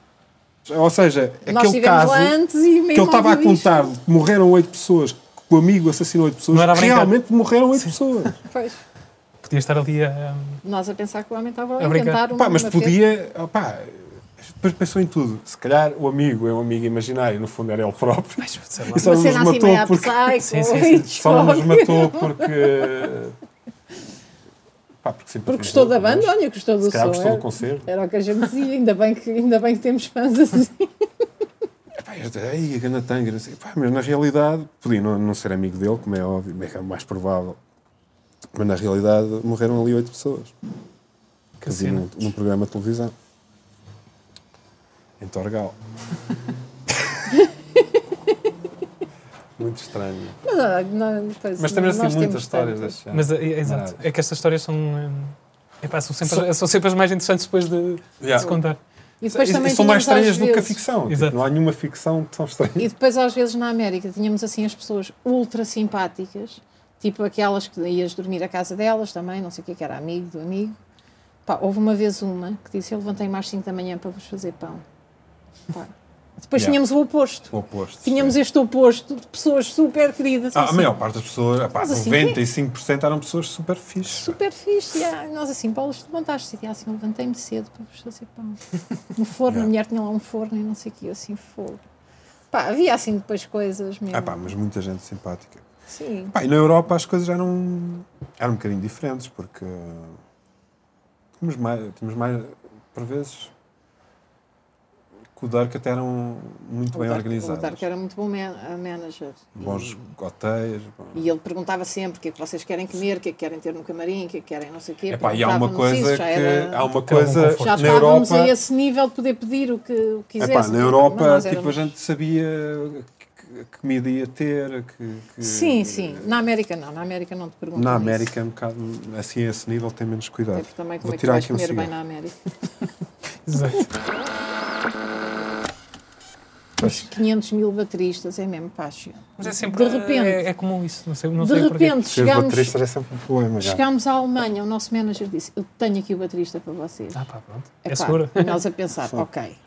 Ou seja, nós aquele caso antes e que ele estava a contar, morreram 8 pessoas, que o amigo assassinou 8 pessoas, realmente morreram 8 pessoas. Pois. Podia estar ali a... Nós a pensar que o homem estava a inventar uma... Pá, mas podia... Opá, depois pensou em tudo. Se calhar o amigo é um amigo imaginário, no fundo era ele próprio. Mas, e só nos matou assim, porque... Sim. Só nos matou porque... Porque gostou da banda, olha, gostou do som. Gostou do concerto. Era o que a gente dizia, ainda bem que temos fãs assim. Aí a Gana Tanga, não sei. Pá, mas na realidade, podia não ser amigo dele, como é óbvio, é mais provável. Mas na realidade morreram ali 8 pessoas. Assim, num programa de televisão. Em Torgal. Muito estranho. Mas também assim muitas histórias deste género. Mas exato. É que estas histórias são sempre as mais interessantes depois de se contar. E depois também são mais estranhas do que a ficção. Tipo, não há nenhuma ficção que são estranhas. E depois, às vezes, na América, tínhamos assim as pessoas ultra simpáticas, tipo aquelas que ias dormir à casa delas também, não sei o que era, amigo do amigo. Pá, houve uma vez uma que disse: eu levantei-me às 5 da manhã para vos fazer pão. Pá. Depois tínhamos o oposto. Tínhamos este oposto de pessoas super queridas. Assim. A maior parte das pessoas, assim, 95% eram pessoas super fixes. Super fixe. Nós assim, Paulo, te levantaste. E assim, levantei-me cedo para vos fazer pão. No forno, a mulher tinha lá um forno e não sei o quê, assim, fogo. Pá, havia assim depois coisas mesmo. Mas muita gente simpática. Sim. Pá, e na Europa as coisas eram um bocadinho diferentes, porque tínhamos mais por vezes... O Dark até eram muito bem organizados. O Dark era muito bom manager. Bons hotéis. E ele perguntava sempre o que é que vocês querem comer, o que é que querem ter no camarim, o que é que querem não sei o quê. E há uma coisa já estávamos a esse nível de poder pedir o que quisesse. Na Europa, tipo, a gente sabia que comida ia ter. Sim. Na América não te perguntam. Na América, um bocado, assim, a esse nível tem menos cuidado. Porque também como é que vais comer bem na América. Exato. Os 500 mil bateristas, é mesmo pássio. Mas é sempre, de repente, é comum isso, não sei porquê. De repente, chegámos, é sempre um problema, chegámos à Alemanha, o nosso manager disse, eu tenho aqui o baterista para vocês. Pronto, é seguro. Nós a pensar, ok,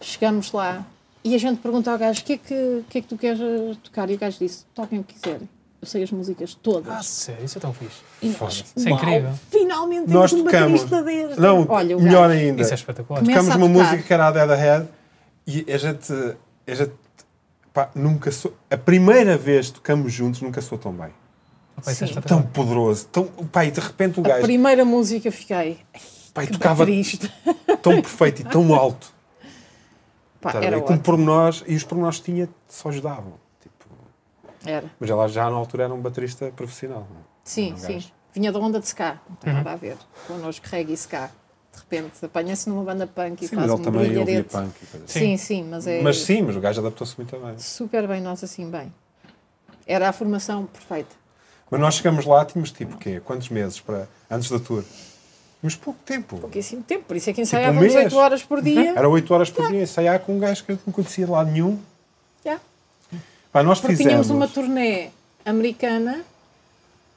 chegamos lá e a gente pergunta ao gajo, o que é que tu queres tocar? E o gajo disse, toquem o que quiserem. Eu sei as músicas todas. Sério, isso é tão fixe. Isso é incrível. Finalmente temos um baterista deste. Não, olha, melhor ainda. Isso é espetacular. Tocamos uma música que era a Dead Ahead e a gente a primeira vez que tocamos juntos nunca soou tão bem. Tão poderoso. E de repente o gajo... A primeira música fiquei... Tocava tão perfeito e tão alto. Era com pormenores, e os pormenores que tinha só ajudavam. Tipo, era. Mas ela já na altura era um baterista profissional. Não é? Sim. Vinha da onda de ska. Não tem nada a ver. Connosco reggae e ska. De repente, apanha-se numa banda punk e faz um brilharete. Punk, sim, mas é... Mas o gajo adaptou-se muito bem. Super bem, nós assim, bem. Era a formação perfeita. Mas nós chegamos lá, tínhamos tipo, quantos meses antes da tour? Tínhamos pouco tempo. Pouquíssimo tempo, por isso é que ensaiávamos 8 horas por dia. Era 8 horas por dia, ensaiar com um gajo que eu não conhecia de lado nenhum. Nós fizemos... Tínhamos uma turnê americana...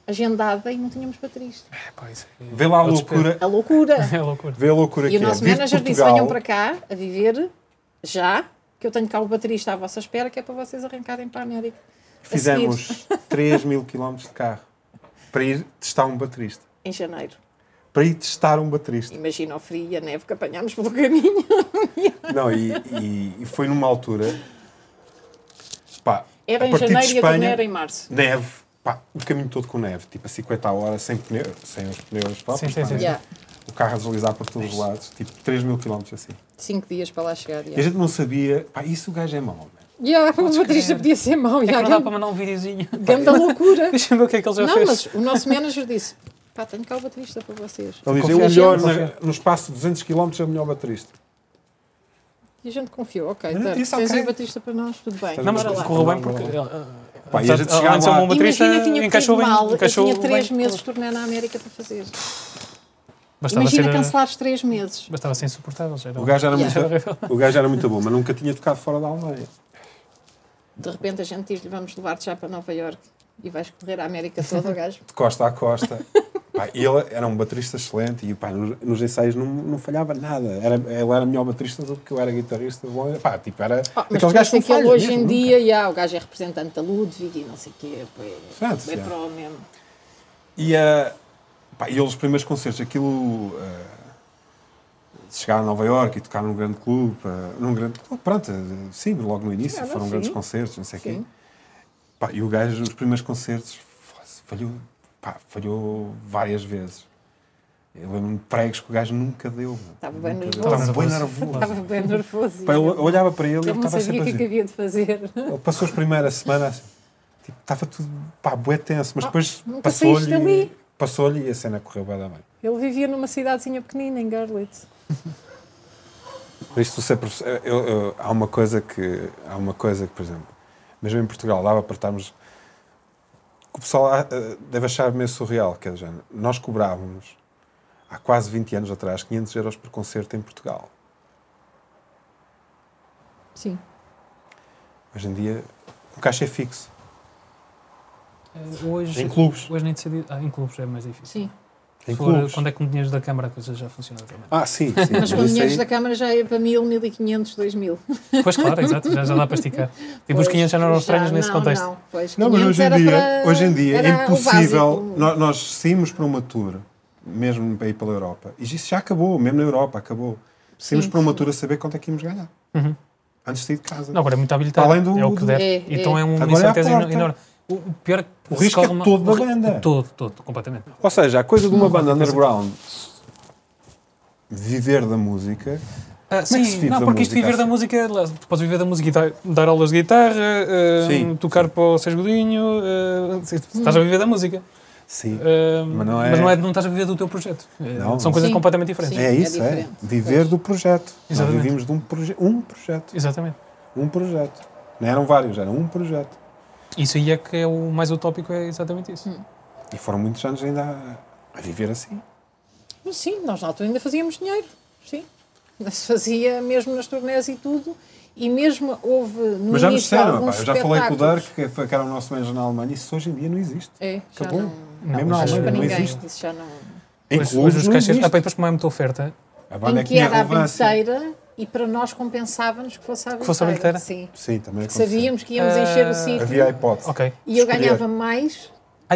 agendada e não tínhamos baterista. Vê lá a loucura. A loucura. Vê a loucura que é. E o nosso manager disse, venham para cá a viver já, que eu tenho cá o baterista à vossa espera, que é para vocês arrancarem para a América. Fizemos 3.000 km de carro para ir testar um baterista. Em janeiro. Para ir testar um baterista. Imagina o frio e a neve que apanhámos pelo caminho. Não, e foi numa altura... Era em janeiro e a turnê era em março. Neve. pá, o caminho todo com neve, tipo a 50 a hora, sem pneus, sem os pneus próprios, sim, sim, sim. Yeah. O carro a deslizar por todos os lados, tipo 3 mil quilómetros assim. 5 dias para lá chegar. Yeah. E a gente não sabia, pá, isso o gajo é mau. Yeah, o baterista podia ser mau. É que não dá para mandar um videozinho. Ganda loucura. Deixa-me ver o que é que ele já fez. Não, mas o nosso manager disse, pá, tenho cá o baterista para vocês. Ele diz, no espaço de 200 km é o melhor baterista. E a gente confiou, ok, tá, tens okay. O baterista para nós, tudo bem. Não, mas correu bem porque... Pá, e a gente chegava lá. Imagina, tinha corrido mal, eu tinha 3 meses de turnê na América para fazer. Imagina cancelares 3 meses. Bastava ser insuportável. O gajo era muito bom, mas nunca tinha tocado fora da Alemanha. De repente a gente diz-lhe, vamos levar-te já para Nova Iorque e vais correr a América toda, o gajo. De costa a costa. Pá, ele era um baterista excelente e pá, nos ensaios não falhava nada. Ele era melhor baterista do que eu era guitarrista. Pá, tipo, era aqueles gajos que ele hoje mesmo, em dia, já, o gajo é representante da Ludwig e não sei o quê. Pá, é pro mesmo. E ele, os primeiros concertos, aquilo... chegar a Nova Iorque e tocar num grande clube, pronto, sim, logo no início, claro, foram sim. Grandes concertos, não sei o quê. Pá, e o gajo, os primeiros concertos, falhou várias vezes. Eu lembro-me de pregos que o gajo nunca deu. Estava bem nervoso. Estava bem nervoso. Pá, eu olhava para ele e ele estava sempre... Eu não sabia o que havia de fazer. Ele passou as primeiras semanas, tipo, estava tudo, pá, bué tenso, mas depois passou-lhe e a cena correu bem da mãe. Ele vivia numa cidadezinha pequenina, em Garlitz. Isto sempre, há uma coisa que, por exemplo, mesmo em Portugal, dava para estarmos... O pessoal deve achar meio surreal, que é do género. Nós cobrávamos, há quase 20 anos atrás, 500 euros por concerto em Portugal. Sim. Hoje em dia, o caixa é fixo. Hoje, em clubes. Hoje nem decidi... em clubes é mais difícil. Sim. Quando é que com dinheiros da Câmara a coisa já funciona também? Ah, sim. Mas com dinheiros da Câmara já é para 1.000, 1.500, 2.000. Pois, claro, exato, já dá para esticar. Tipo, os 500 já não eram estranhos nesse contexto. Não, mas hoje em dia é impossível. Nós saímos para uma tour, mesmo para ir pela Europa, e isso já acabou, mesmo na Europa, acabou. Saímos para uma tour a saber quanto é que íamos ganhar. Uhum. Antes de sair de casa. Não, agora é muito habilitado. Além do... É o que der. É. Então é uma incerteza enorme. O pior é que o risco é todo da banda. Todo, completamente. Ou seja, a coisa de uma banda underground viver da música... sim, não, porque isto viver da música... Podes viver da música e dar aulas de guitarra, tocar para o Sérgio Godinho... estás a viver da música. Sim, mas não estás a viver do teu projeto. Não, são coisas completamente diferentes. Sim, é isso, é. Viver do projeto. Exatamente. Nós vivimos de um projeto. Exatamente. Um projeto. Não eram vários, era um projeto. Isso aí é que é o mais utópico, é exatamente isso. E foram muitos anos ainda a viver assim. Mas sim, nós na altura ainda fazíamos dinheiro, sim. Se fazia mesmo nas turnés e tudo, e mesmo houve no mas já nos disseram, eu já falei com o Dark, que era o nosso manager na Alemanha, isso hoje em dia não existe. É, acabou. Mesmo na Alemanha não existe. Isso já não... Em clubes não existe. Ah, depois como é muita oferta. A banda em que era a vinteira... E para nós compensávamos que fosse a bilheteira? Sim, também é. Sabíamos que íamos encher o sítio. Havia a hipótese. Okay. E eu ganhava mais.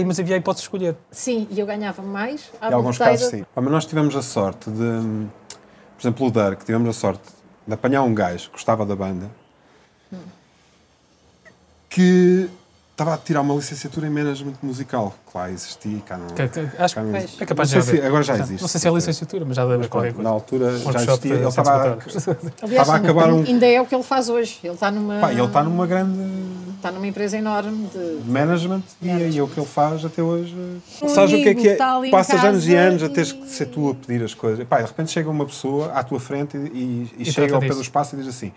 Mas havia a hipótese de escolher. Sim, e eu ganhava mais. Em alguns casos, sim. Mas nós tivemos a sorte de... Por exemplo, o Dark, tivemos a sorte de apanhar um gajo que gostava da banda que estava a tirar uma licenciatura em management musical, que lá existia e cá não... Acho que é capaz de haver. Agora já existe. Não sei se é licenciatura, mas já deve haver qualquer coisa. Na altura já existia. Ele estava a acabar um... Ainda é o que ele faz hoje. Ele está numa... Pá, ele está numa grande... Está numa empresa enorme de... Management, e é o que ele faz até hoje. Sabes o que é que é? Passas anos e anos a teres que ser tu a pedir as coisas. Pá, de repente chega uma pessoa à tua frente e chega ao pé do espaço e diz assim,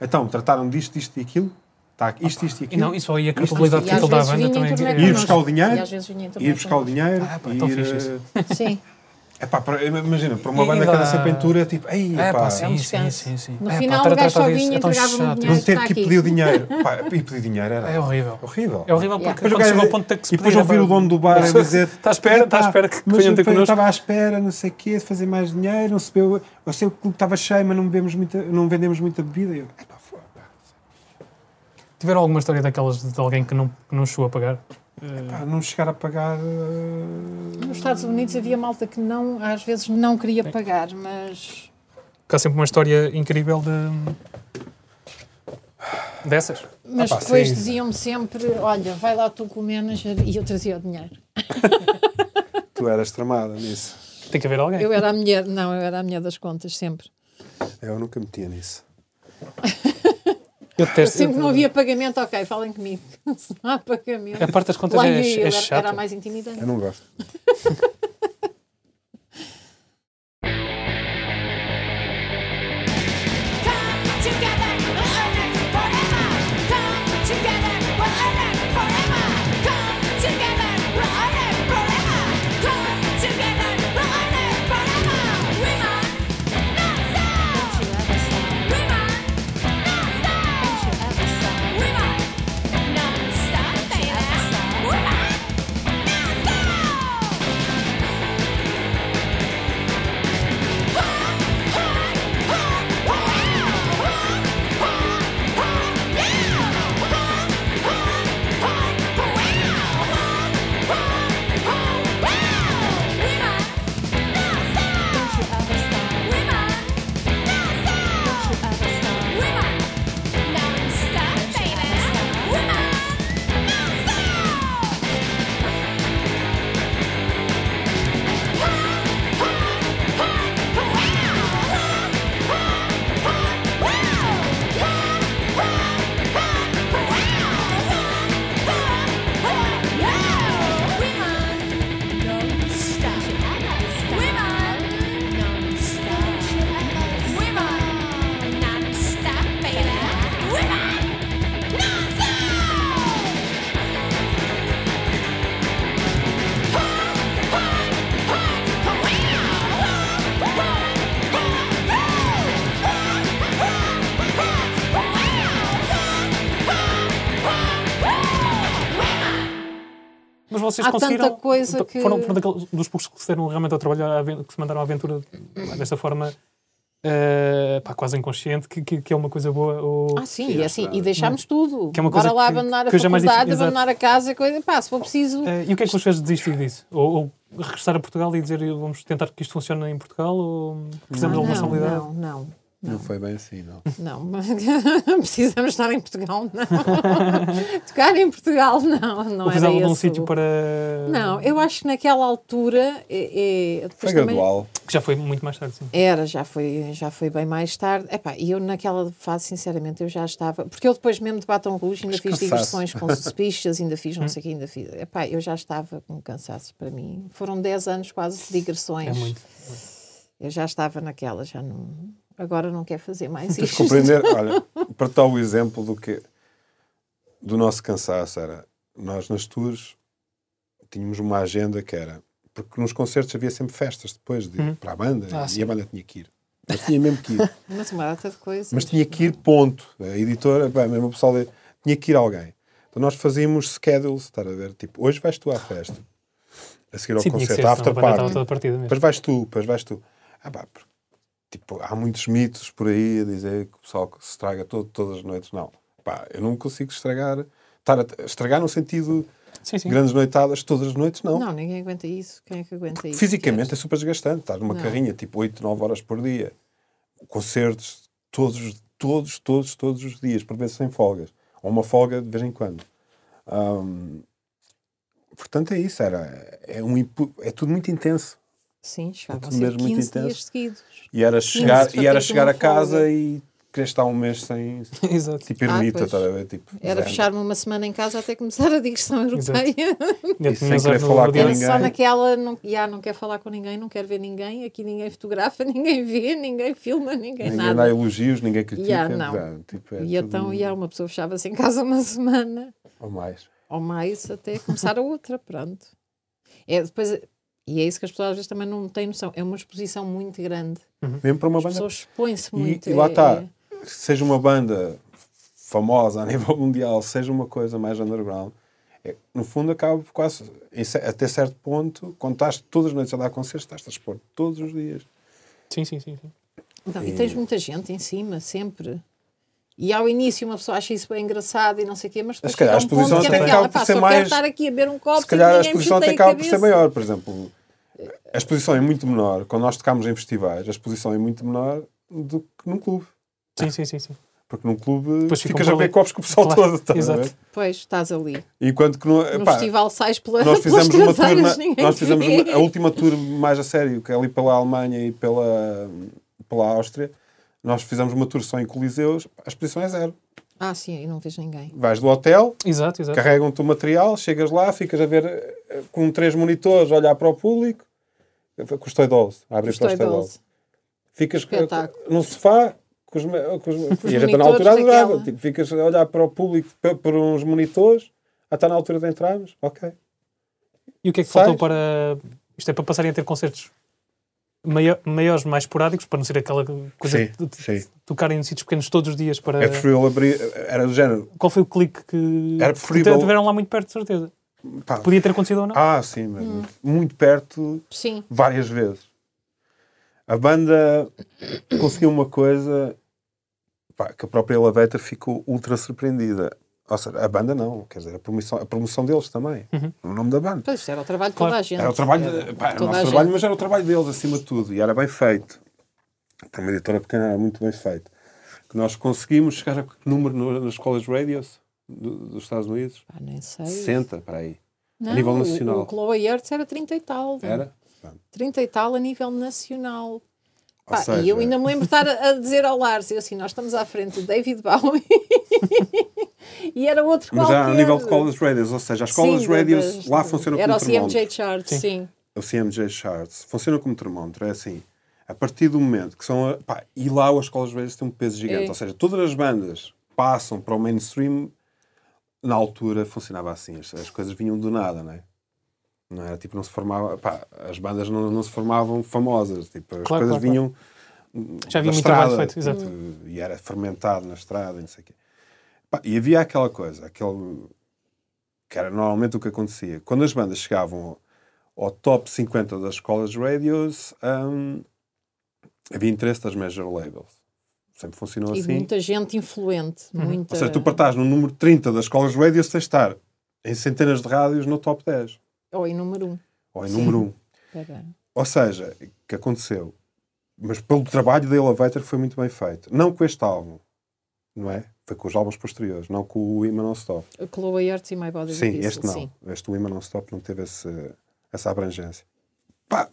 então, trataram disto e aquilo? Isto e aquilo. E não, isso aí a credibilidade que ele dá à banda também. Ir buscar o dinheiro. Sim. Imagina, para uma banda que anda sempre em tour, é tipo, sim. No final o gajo só vinha e entregava-me o dinheiro. Não ter que pedir o dinheiro. E pedir dinheiro era... É horrível. É horrível porque quando chega ao ponto de que se... E depois ouvir o dono do bar e dizer... Está à espera que venham ter connosco. Eu estava à espera, não sei o quê, de fazer mais dinheiro, não se bebeu... Eu sei que o clube estava cheio, mas não vendemos muita bebida. E eu... Tiveram alguma história daquelas de alguém que não chegou a pagar? Epá, não chegar a pagar... Nos Estados Unidos havia malta que não, às vezes não queria pagar, mas... Há sempre uma história incrível de... dessas? Mas ah, pá, depois diziam-me sempre, olha, vai lá tu com o manager, e eu trazia o dinheiro. Tu eras tramada nisso. Tem que haver alguém. Eu era a mulher, não, eu era a mulher das contas, sempre. Eu nunca metia nisso. Eu sempre não havia pagamento, ok, falem comigo. Se não há pagamento. A parte das contas é chata. Era mais intimidante. Eu não gosto. Vocês há conseguiram, tanta coisa que... Foram dos poucos que se deram realmente ao trabalho, que se mandaram à aventura desta forma pá, quase inconsciente, que é uma coisa boa. Ou... Ah, sim, e, assim, e deixámos tudo. Que é uma coisa bora lá abandonar a faculdade, abandonar a casa, coisa, pá, se for preciso... e o que é que vos fez desistir disso? Ou regressar a Portugal e dizer vamos tentar que isto funcione em Portugal? Ou precisamos de alguma solidariedade? Não foi bem assim, não. Não, precisamos estar em Portugal, não. Tocar em Portugal, não era isso. De um sítio para... Não, eu acho que naquela altura... Foi gradual. Também... Que já foi muito mais tarde, sim. Já foi bem mais tarde. E eu naquela fase, sinceramente, eu já estava... Porque eu depois mesmo de Baton Rouge ainda fiz digressões com Suspicias, ainda fiz não sei o que, ainda fiz... eu já estava com cansaço para mim. Foram 10 anos quase de digressões. É muito. Eu já estava naquela, já não... Agora não quer fazer mais isto. Compreender, olha, para tal o exemplo do nosso cansaço era, nós nas tours tínhamos uma agenda que era, porque nos concertos havia sempre festas depois de ir para a banda, e a banda tinha que ir. Mas tinha mesmo que ir. Mas uma data de coisas. Mas tinha que ir, ponto. A editora, mesmo o pessoal tinha que ir alguém. Então nós fazíamos schedules, estar a ver, tipo, hoje vais tu à festa, a seguir ao concerto, à after party. Depois vais tu. Porque há muitos mitos por aí a dizer que o pessoal se estraga todas as noites. Não. Eu não consigo estragar no sentido sim. Grandes noitadas todas as noites, não. Não, ninguém aguenta isso. Quem é que aguenta isso? Fisicamente é super desgastante. Estás numa carrinha, 8, 9 horas por dia. Concertos todos os dias, por vezes sem folgas. Ou uma folga de vez em quando. Portanto, é isso. É tudo muito intenso. Sim, chegavam a ser 15 dias seguidos. E era chegar a casa e querer estar um mês sem... Exato. Tipo ermita, estás a ver? Era fechar-me uma semana em casa até começar a digressão europeia. E sem querer falar com ninguém. Só naquela, não quer falar com ninguém, não quer ver ninguém, aqui ninguém fotografa, ninguém vê, ninguém filma, ninguém nada. Ninguém dá elogios, ninguém critica. E então, uma pessoa fechava-se em casa uma semana. Ou mais, até começar a outra, pronto. Depois... E é isso que as pessoas às vezes também não têm noção. É uma exposição muito grande. Mesmo para uma banda. As pessoas expõem-se muito. E lá está. Seja uma banda famosa a nível mundial, seja uma coisa mais underground, no fundo acaba quase, até certo ponto, quando estás todas as noites a dar concertos, estás a expor todos os dias. Sim. Então, e tens muita gente em cima, sempre. E ao início uma pessoa acha isso bem engraçado e não sei o quê, mas depois chega um ponto que é naquela, só quero estar aqui a beber um copo. Se calhar a exposição até acaba por ser maior, por exemplo. A exposição é muito menor, quando nós tocámos em festivais, a exposição é muito menor do que num clube. Sim. Porque num clube depois ficas a beber copos com o pessoal todo. Tá, exato. É? Pois, estás ali. Enquanto que no, no festival sais pelas traseiras. Nós fizemos a última tour mais a sério, que é ali pela Alemanha e pela Áustria. Nós fizemos uma tour só em coliseus. A exposição é zero. Ah, sim, aí não vejo ninguém. Vais do hotel, exato, exato. Carregam-te o material, chegas lá, ficas a ver com 3 monitores, olhar para o público. Com os Toy Dolls. A abrir para os Toy Dolls. Ficas num sofá... e a gente na altura adorava, tipo, ficas a olhar para o público, para uns monitores, está na altura de entrarmos, ok. E o que é que faltou para, isto é para passarem a ter concertos maiores, mais esporádicos, para não ser aquela coisa de tocarem em sítios pequenos todos os dias para... É preferível abrir, era do género... Qual foi o clique que tiveram lá muito perto, de certeza? Pá. Podia ter acontecido ou não? Ah, sim, mas muito perto, sim. Várias vezes. A banda conseguiu uma coisa... que a própria Elevator ficou ultra surpreendida. Ou seja, a banda não, quer dizer, a promoção deles também, o nome da banda. Pois, era o trabalho de toda a gente. Era o trabalho, era o nosso trabalho, mas era o trabalho deles, acima de tudo, e era bem feito. Para uma editora pequena era muito bem feito. Que nós conseguimos chegar a que número nas college radios dos Estados Unidos? Ah, nem sei. 60, para aí, não, a nível nacional. O Chloe Earth era 30 e tal. Não? Era? 30 e tal a nível nacional. E eu ainda me lembro de estar a dizer ao Lars, eu assim, nós estamos à frente do David Bowie e era outro qualquer. Mas a nível de college radios, ou seja, as college radios lá funcionam como termómetro. Era o CMJ Charts, sim. O CMJ Charts funciona como termómetro, é assim, a partir do momento que são... e lá as college radios têm um peso gigante, ou seja, todas as bandas passam para o mainstream, na altura funcionava assim, as coisas vinham do nada, não é? Não era tipo, não se formava, as bandas não se formavam famosas, tipo, as coisas vinham. Já havia muito trabalho feito, exato. E era fermentado na estrada, não sei o quê. E havia aquela coisa, que era normalmente o que acontecia. Quando as bandas chegavam ao top 50 das college radios, havia interesse das major labels. Sempre funcionou assim. E muita gente influente. Ou seja, tu para estás no número 30 das college radios, tens de estar em centenas de rádios no top 10. Ou em número 1. Ou em número 1. Ou seja, o que aconteceu? Mas pelo trabalho da Elevator foi muito bem feito. Não com este álbum, não é? Foi com os álbuns posteriores, não com o Women Non-Stop. O Chloe Earth e My Body The Pistol. Este não. Sim. Este Women Non-Stop não teve essa abrangência.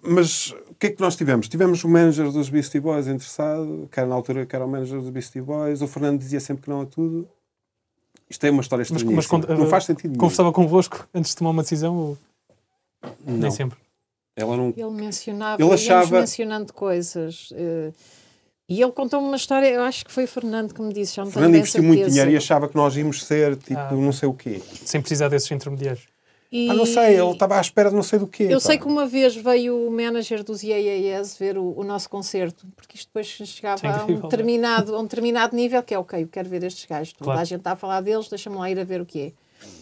Mas o que é que nós tivemos? Tivemos o manager dos Beastie Boys interessado, que era na altura que era o manager dos Beastie Boys. O Fernando dizia sempre que não a tudo. Isto é uma história estranha. Não faz sentido nenhum. Conversava convosco antes de tomar uma decisão? Ou... Não. Nem sempre. Ela não... Ele mencionava, ele achava... mencionando coisas. E ele contou-me uma história, eu acho que foi o Fernando que me disse. Já não Fernando investiu muito dinheiro e achava que nós íamos ser tipo não sei o quê. Sem precisar desses intermediários. Não sei, ele estava à espera de não sei do quê. Eu sei que uma vez veio o manager dos IAS ver o nosso concerto, porque isto depois chegava a um determinado nível, que é ok, eu quero ver estes gajos. Toda a gente está a falar deles, deixa-me lá ir a ver o que é.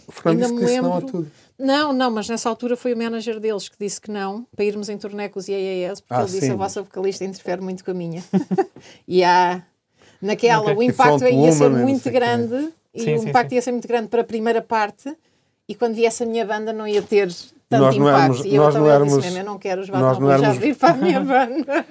O Fernando disse que isso não há tudo. Não, mas nessa altura foi o manager deles que disse que não, para irmos em turnê com os IAS, porque ele disse, a vossa vocalista interfere muito com a minha. E o impacto ia ser muito grande, ia ser muito grande para a primeira parte, e quando viesse a minha banda não ia ter tanto impacto. E eu também disse mesmo, eu não quero os Baton Rouge já vir para a minha banda.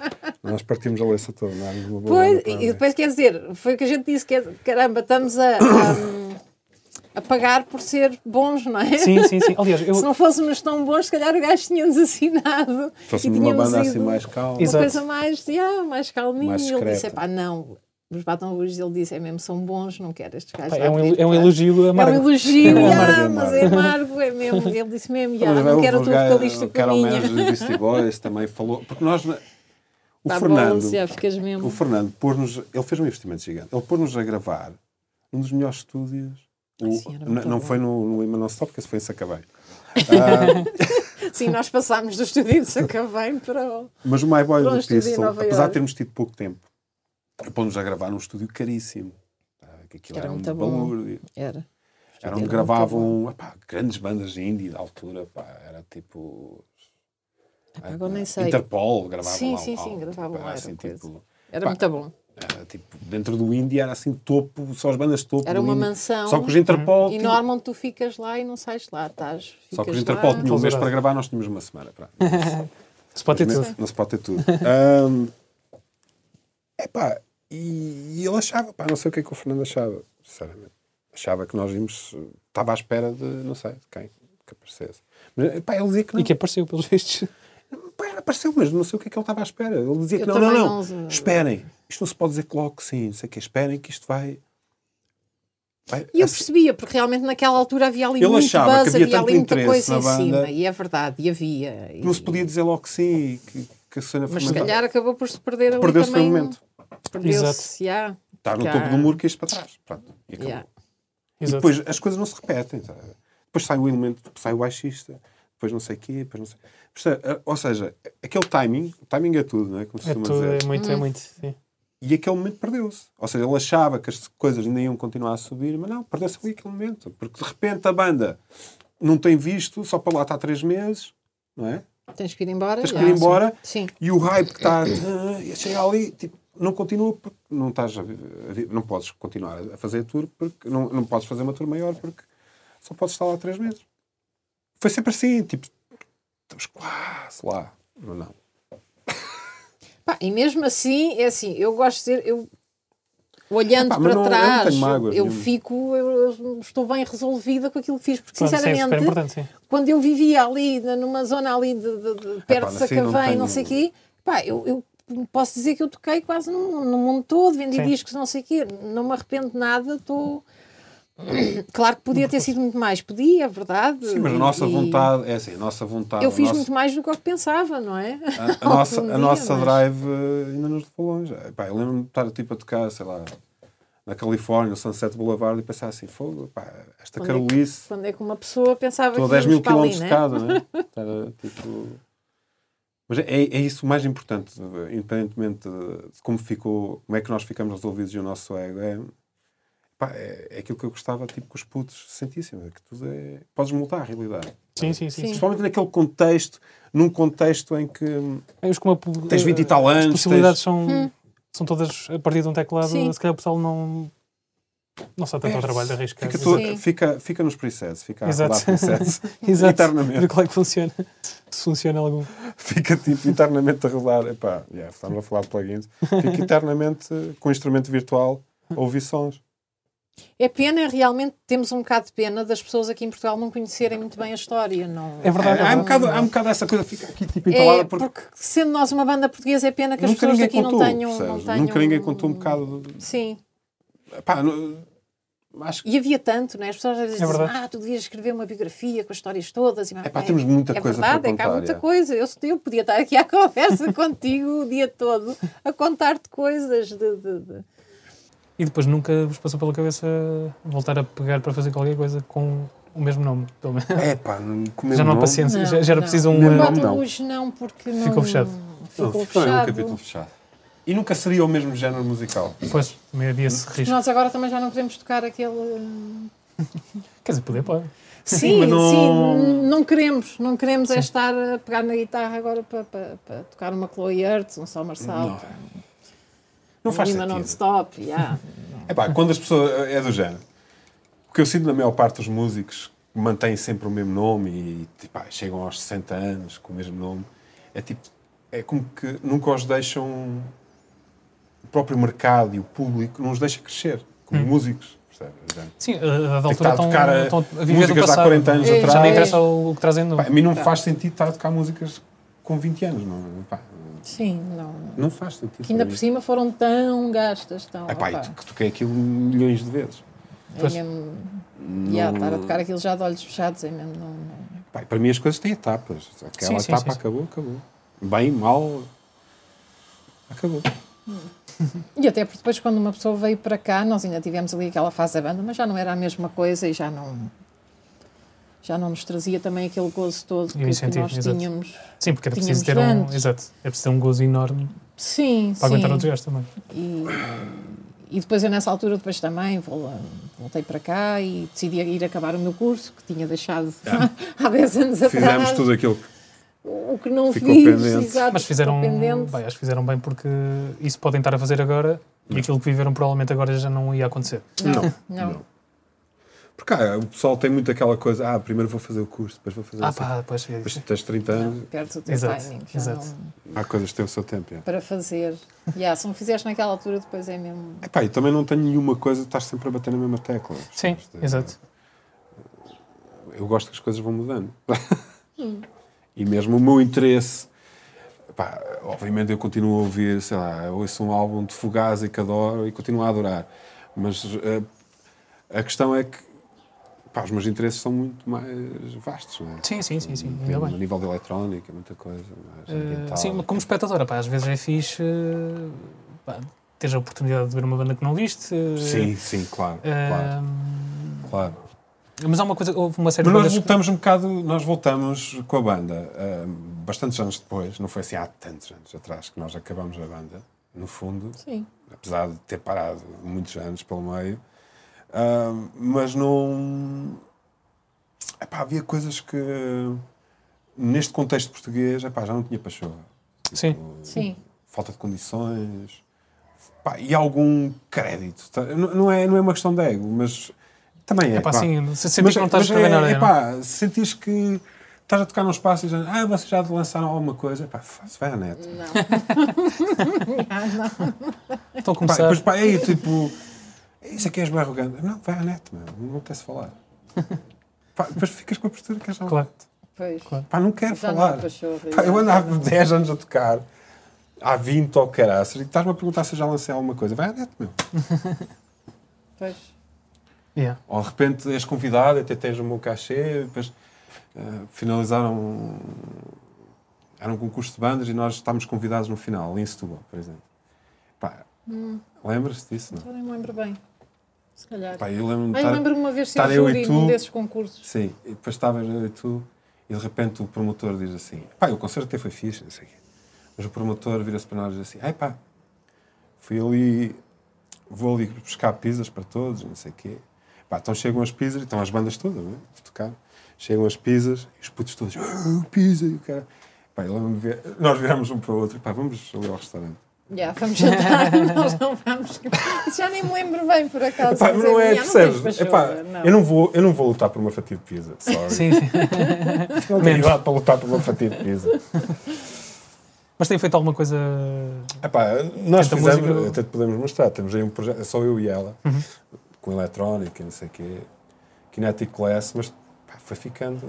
Nós partimos a leça toda, não éramos uma boa banda. E depois, quer dizer, foi o que a gente disse, caramba, estamos a pagar por ser bons, não é? Sim. Aliás, se não fôssemos tão bons, se calhar o gajo tinha-nos assinado. Se fôssemos uma banda assim mais calma. Uma coisa mais calminha. Mais ele disse, não, os Baton Rouge, ele disse, são bons, não quero estes gajos. É um elogio amargo. É um elogio, mas é amargo, é mesmo. Ele disse mesmo, não quero tudo que ele disse para mim. O manager do Beastie Boys também falou, porque nós... O Fernando pôs-nos, ele fez um investimento gigante, ele pôs-nos a gravar um dos melhores estúdios. Não foi no Women Non-Stop, porque foi em Sacavém. Sim, nós passámos do estúdio de Sacavém para o... Mas o My Boy do Pistol, apesar de termos tido pouco tempo, pôs-nos a gravar num estúdio caríssimo. Aquilo era muito bom. Era onde gravavam grandes bandas de indie da altura. Era tipo... Agora nem sei. Interpol gravavam lá. Sim, gravavam lá. Era muito bom. Era, dentro do indie era assim topo, só as bandas topo. Era uma mansão. Só que os Interpol... E normalmente tu ficas lá e não sais lá. Só que os Interpol tinham um mês para gravar, nós tínhamos uma semana. Não se pode ter tudo. E ele achava, pá, não sei o que é que o Fernando achava, sinceramente. Achava que nós vimos, estava à espera de, não sei, de quem, que aparecesse. Mas, pá, ele dizia que não. E que apareceu, pelos vistos. Pá, apareceu, mas não sei o que é que ele estava à espera. Ele dizia que não. Esperem. Isto não se pode dizer que logo que sim, não sei o que, esperem que isto vai... E eu percebia, porque realmente naquela altura havia ali muito buzz, havia ali muita coisa em cima, e é verdade, e havia. Não se podia dizer logo que sim, que a cena foi. Mas se calhar acabou por se perder ali. Perdeu-se no momento. Perdeu-se, já. Está no topo do muro que isto para trás. Pronto, e acabou. E depois as coisas não se repetem. Depois sai o elemento, sai o baixista, depois não sei o quê, depois não sei. Ou seja, aquele timing, o timing é tudo, não é? Como se costuma dizer. É muito, sim. E aquele momento perdeu-se. Ou seja, ele achava que as coisas ainda iam continuar a subir, mas não, perdeu-se ali aquele momento. Porque de repente a banda não tem visto, só para lá está 3 meses, não é? Tens que ir embora. Sim. E o hype que está... chega ali, tipo, não continua porque não estás não podes continuar a fazer a tour, porque não podes fazer uma tour maior, porque só podes estar lá 3 meses. Foi sempre assim, tipo, estamos quase lá. Não. Pá, e mesmo assim, é assim, eu gosto de dizer, eu olhando para trás, eu fico, eu estou bem resolvida com aquilo que fiz, porque sinceramente, sim. Quando eu vivia ali, numa zona ali de perto de Sacavém, não sei o quê, pá, eu posso dizer que eu toquei quase no mundo todo, vendi discos, não sei o quê, não me arrependo de nada, estou... Claro que podia ter sido muito mais, é verdade. Sim, mas a nossa vontade é assim, a nossa vontade. Eu fiz muito mais do que eu pensava, não é? A nossa drive ainda nos levou longe. Pá, eu lembro-me de estar tipo a tocar, sei lá, na Califórnia, no Sunset Boulevard, e pensar assim, fogo, pá, esta Carolice. Quando é que uma pessoa pensava que. Estou a 10 mil quilómetros de casa, não é? Era tipo. Mas é isso o mais importante, independentemente de como ficou, como é que nós ficamos resolvidos e o nosso ego é. Pá, é aquilo que eu gostava, tipo, que os putos sentissem, que tudo é... Podes mudar a realidade. Sim. Principalmente naquele contexto, num contexto em que tens 20 e tal anos... As possibilidades são todas a partir de um teclado, se calhar o pessoal não sabe tanto ao trabalho de arriscar. Fica nos presets, fica a rodar presets. Exato. Eternamente. De qual é que funciona, se funciona algum. Fica, tipo, eternamente a rodar. Epá, estamos a falar de plugins. Fica eternamente com um instrumento virtual a ouvir sons. É pena, realmente temos um bocado de pena das pessoas aqui em Portugal não conhecerem muito bem a história. Não... É verdade. Há um bocado essa coisa, fica aqui tipo entalada. Porque sendo nós uma banda portuguesa, é pena que as pessoas daqui não tenham... Nunca ninguém contou um bocado... Sim. Pá, acho... E havia tanto, não é? As pessoas às vezes dizem, tu devias escrever uma biografia com as histórias todas. Temos muita coisa para contar. É verdade, há muita coisa. Eu podia estar aqui à conversa contigo o dia todo, a contar-te coisas de... E depois nunca vos passou pela cabeça voltar a pegar para fazer qualquer coisa com o mesmo nome, pelo menos? Já não há paciência, já era preciso um... Não, porque não... Ficou fechado. Foi um capítulo fechado. E nunca seria o mesmo género musical. Pois, meio dia se risco. Nós agora também já não queremos tocar aquele... Quer dizer, pode. Não queremos é estar a pegar na guitarra agora para tocar uma Chloe Earth, um Summer Salt. Não faz sentido. Women Non-Stop, quando as pessoas... É do género. O que eu sinto na maior parte dos músicos que mantêm sempre o mesmo nome e tipo, chegam aos 60 anos com o mesmo nome, é tipo... É como que nunca os deixam... O próprio mercado e o público não os deixa crescer como músicos. Percebe? Sim, a altura estão a viver do passado. Músicas há 40 anos atrás. Já nem interessa o que trazem novo. A mim não faz sentido estar a tocar músicas com 20 anos, não pá. Sim, não faz sentido. Que ainda por cima foram tão gastas, tão... que toquei aquilo milhões de vezes. Estar a tocar aquilo já de olhos fechados, é mesmo... Para mim as coisas têm etapas. Aquela etapa acabou. Bem, mal... Acabou. E até porque depois quando uma pessoa veio para cá, nós ainda tivemos ali aquela fase da banda, mas já não era a mesma coisa e já não nos trazia também aquele gozo todo que nós tínhamos. Sim, porque era preciso ter um gozo enorme para aguentar o desgaste também. E depois eu nessa altura também voltei para cá e decidi ir acabar o meu curso, que tinha deixado há 10 anos atrás. Fizemos tudo aquilo. O que não ficou fiz, exato. Mas fizeram bem porque isso podem estar a fazer agora e aquilo que viveram provavelmente agora já não ia acontecer. Não. Porque o pessoal tem muito aquela coisa, primeiro vou fazer o curso, depois vou fazer assim. Depois tens 30 anos. Perdes o teu timing. Exato. Há coisas que têm o seu tempo. Para fazer. Se não fizeres naquela altura, depois é mesmo. E também não tenho nenhuma coisa, estás sempre a bater na mesma tecla. Sim, exato. Eu gosto que as coisas vão mudando. E mesmo o meu interesse. Obviamente eu continuo a ouvir, ouço um álbum de Fugazi que adoro e continuo a adorar. Mas a questão é que os meus interesses são muito mais vastos, não é? Sim. Ainda bem. A nível de eletrónica, muita coisa. Mais ambiental. Sim, como espectadora, às vezes é fixe teres a oportunidade de ver uma banda que não viste. Sim, claro. Mas há uma coisa, houve uma série de bandas... Nós voltamos com a banda bastantes anos depois, não foi assim há tantos anos atrás que nós acabamos a banda, no fundo. Sim. Apesar de ter parado muitos anos pelo meio. Mas não... havia coisas que, neste contexto português, já não tinha pachorra. Tipo, Sim. Falta de condições... e algum crédito. Não é uma questão de ego, mas... Também é. Assim, sentir que não estás a escrever nada. Sentires que estás a tocar num espaço e dizes, vocês já lançaram alguma coisa. Vai à net. Não. Estão a começar. Isso aqui és bem arrogante. Não, vai à net, meu. Não queres falar. Depois ficas com a postura que és à net. Claro. Não quero falar. Eu ando há 10 anos a tocar, há 20 ou caraças, e estás-me a perguntar se eu já lancei alguma coisa. Vai à net, meu. Pois. Yeah. Ou de repente és convidado, até tens o meu cachê, depois finalizaram... Era um concurso de bandas e nós estávamos convidados no final, ali em Setúbal, por exemplo. Lembras-te disso, não? Eu não lembro bem, se calhar. Eu lembro-me uma vez ser júri num desses concursos. Sim, e depois estavas eu e tu, e de repente o promotor diz assim, o concerto até foi fixe, não sei, mas o promotor vira-se para nós e diz assim, vou ali buscar pizzas para todos, não sei o quê. Então chegam as pizzas, estão as bandas todas, não é? Vou tocar. Chegam as pizzas, e os putos todos, pizza, e o cara... nós viramos um para o outro, vamos ali ao restaurante. Vamos jantar, nós não vamos... Já nem me lembro bem, por acaso. Não é, percebes? Eu não vou lutar por uma fatia de pizza, sorry. Sim. Não tenho idade para lutar por uma fatia de pizza. Mas tem feito alguma coisa... nós fizemos, música... até te podemos mostrar, temos aí um projeto, só eu e ela, com eletrónica, não sei o quê, Kinetic Class, mas foi ficando...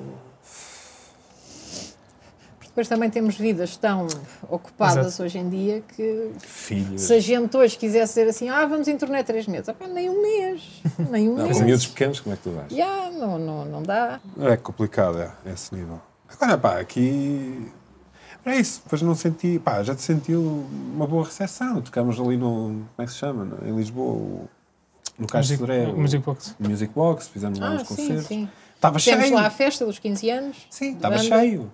Depois também temos vidas tão ocupadas hoje em dia que... Filhos. Se a gente hoje quisesse dizer assim, vamos em turnê 3 meses, nem um mês, nem um mês. Os miúdos pequenos, como é que tu vais? Não dá. É complicado, é esse nível. Agora, aqui... É isso, depois não senti... já te sentiu uma boa recepção. Tocámos ali no... Como é que se chama? Em Lisboa, no Cais de Sodré. Music Box, fizemos lá uns concertos. Sim. Estava cheio. Fizemos lá a festa dos 15 anos. Sim, estava cheio.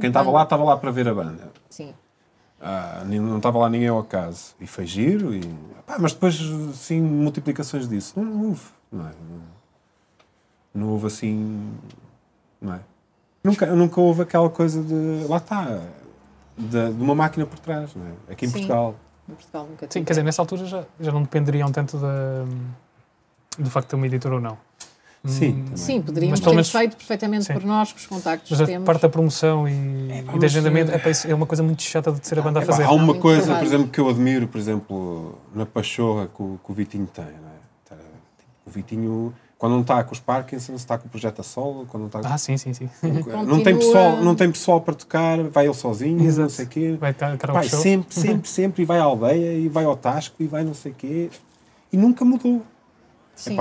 Quem estava lá para ver a banda. Sim. Não estava lá ninguém ao acaso. E foi giro. E... mas depois, sim, multiplicações disso. Não houve. Não houve assim... Não é? Nunca houve aquela coisa de... Lá está. De uma máquina por trás, não é? Aqui em Portugal. Em Portugal nunca tive. Sim, quer dizer, nessa altura já não dependeriam tanto do facto de ter uma editora ou não. Sim. Também. Sim, poderiam ter feito perfeitamente por nós, com os contactos que temos. A parte da promoção e de agendamento é uma coisa muito chata de ser a banda a fazer. Há uma coisa, por exemplo, que eu admiro, por exemplo, na pachorra que o Vitinho tem, não é? O Vitinho... Quando não está com os Parkinson, está com o projeto a solo, quando não está... sim. Não tem pessoal para tocar, vai ele sozinho, não sei o quê. Vai estar show. Sempre, e vai à aldeia, e vai ao Tasco, e vai não sei o quê. E nunca mudou. Sim.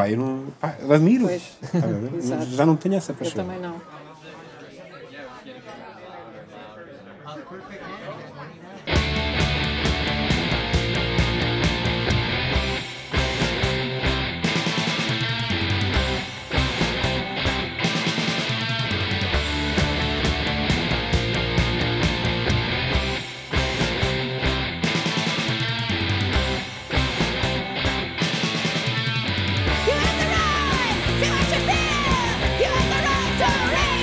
Eu admiro. Já não tenho essa paixão. Eu também não. You have the right to remain.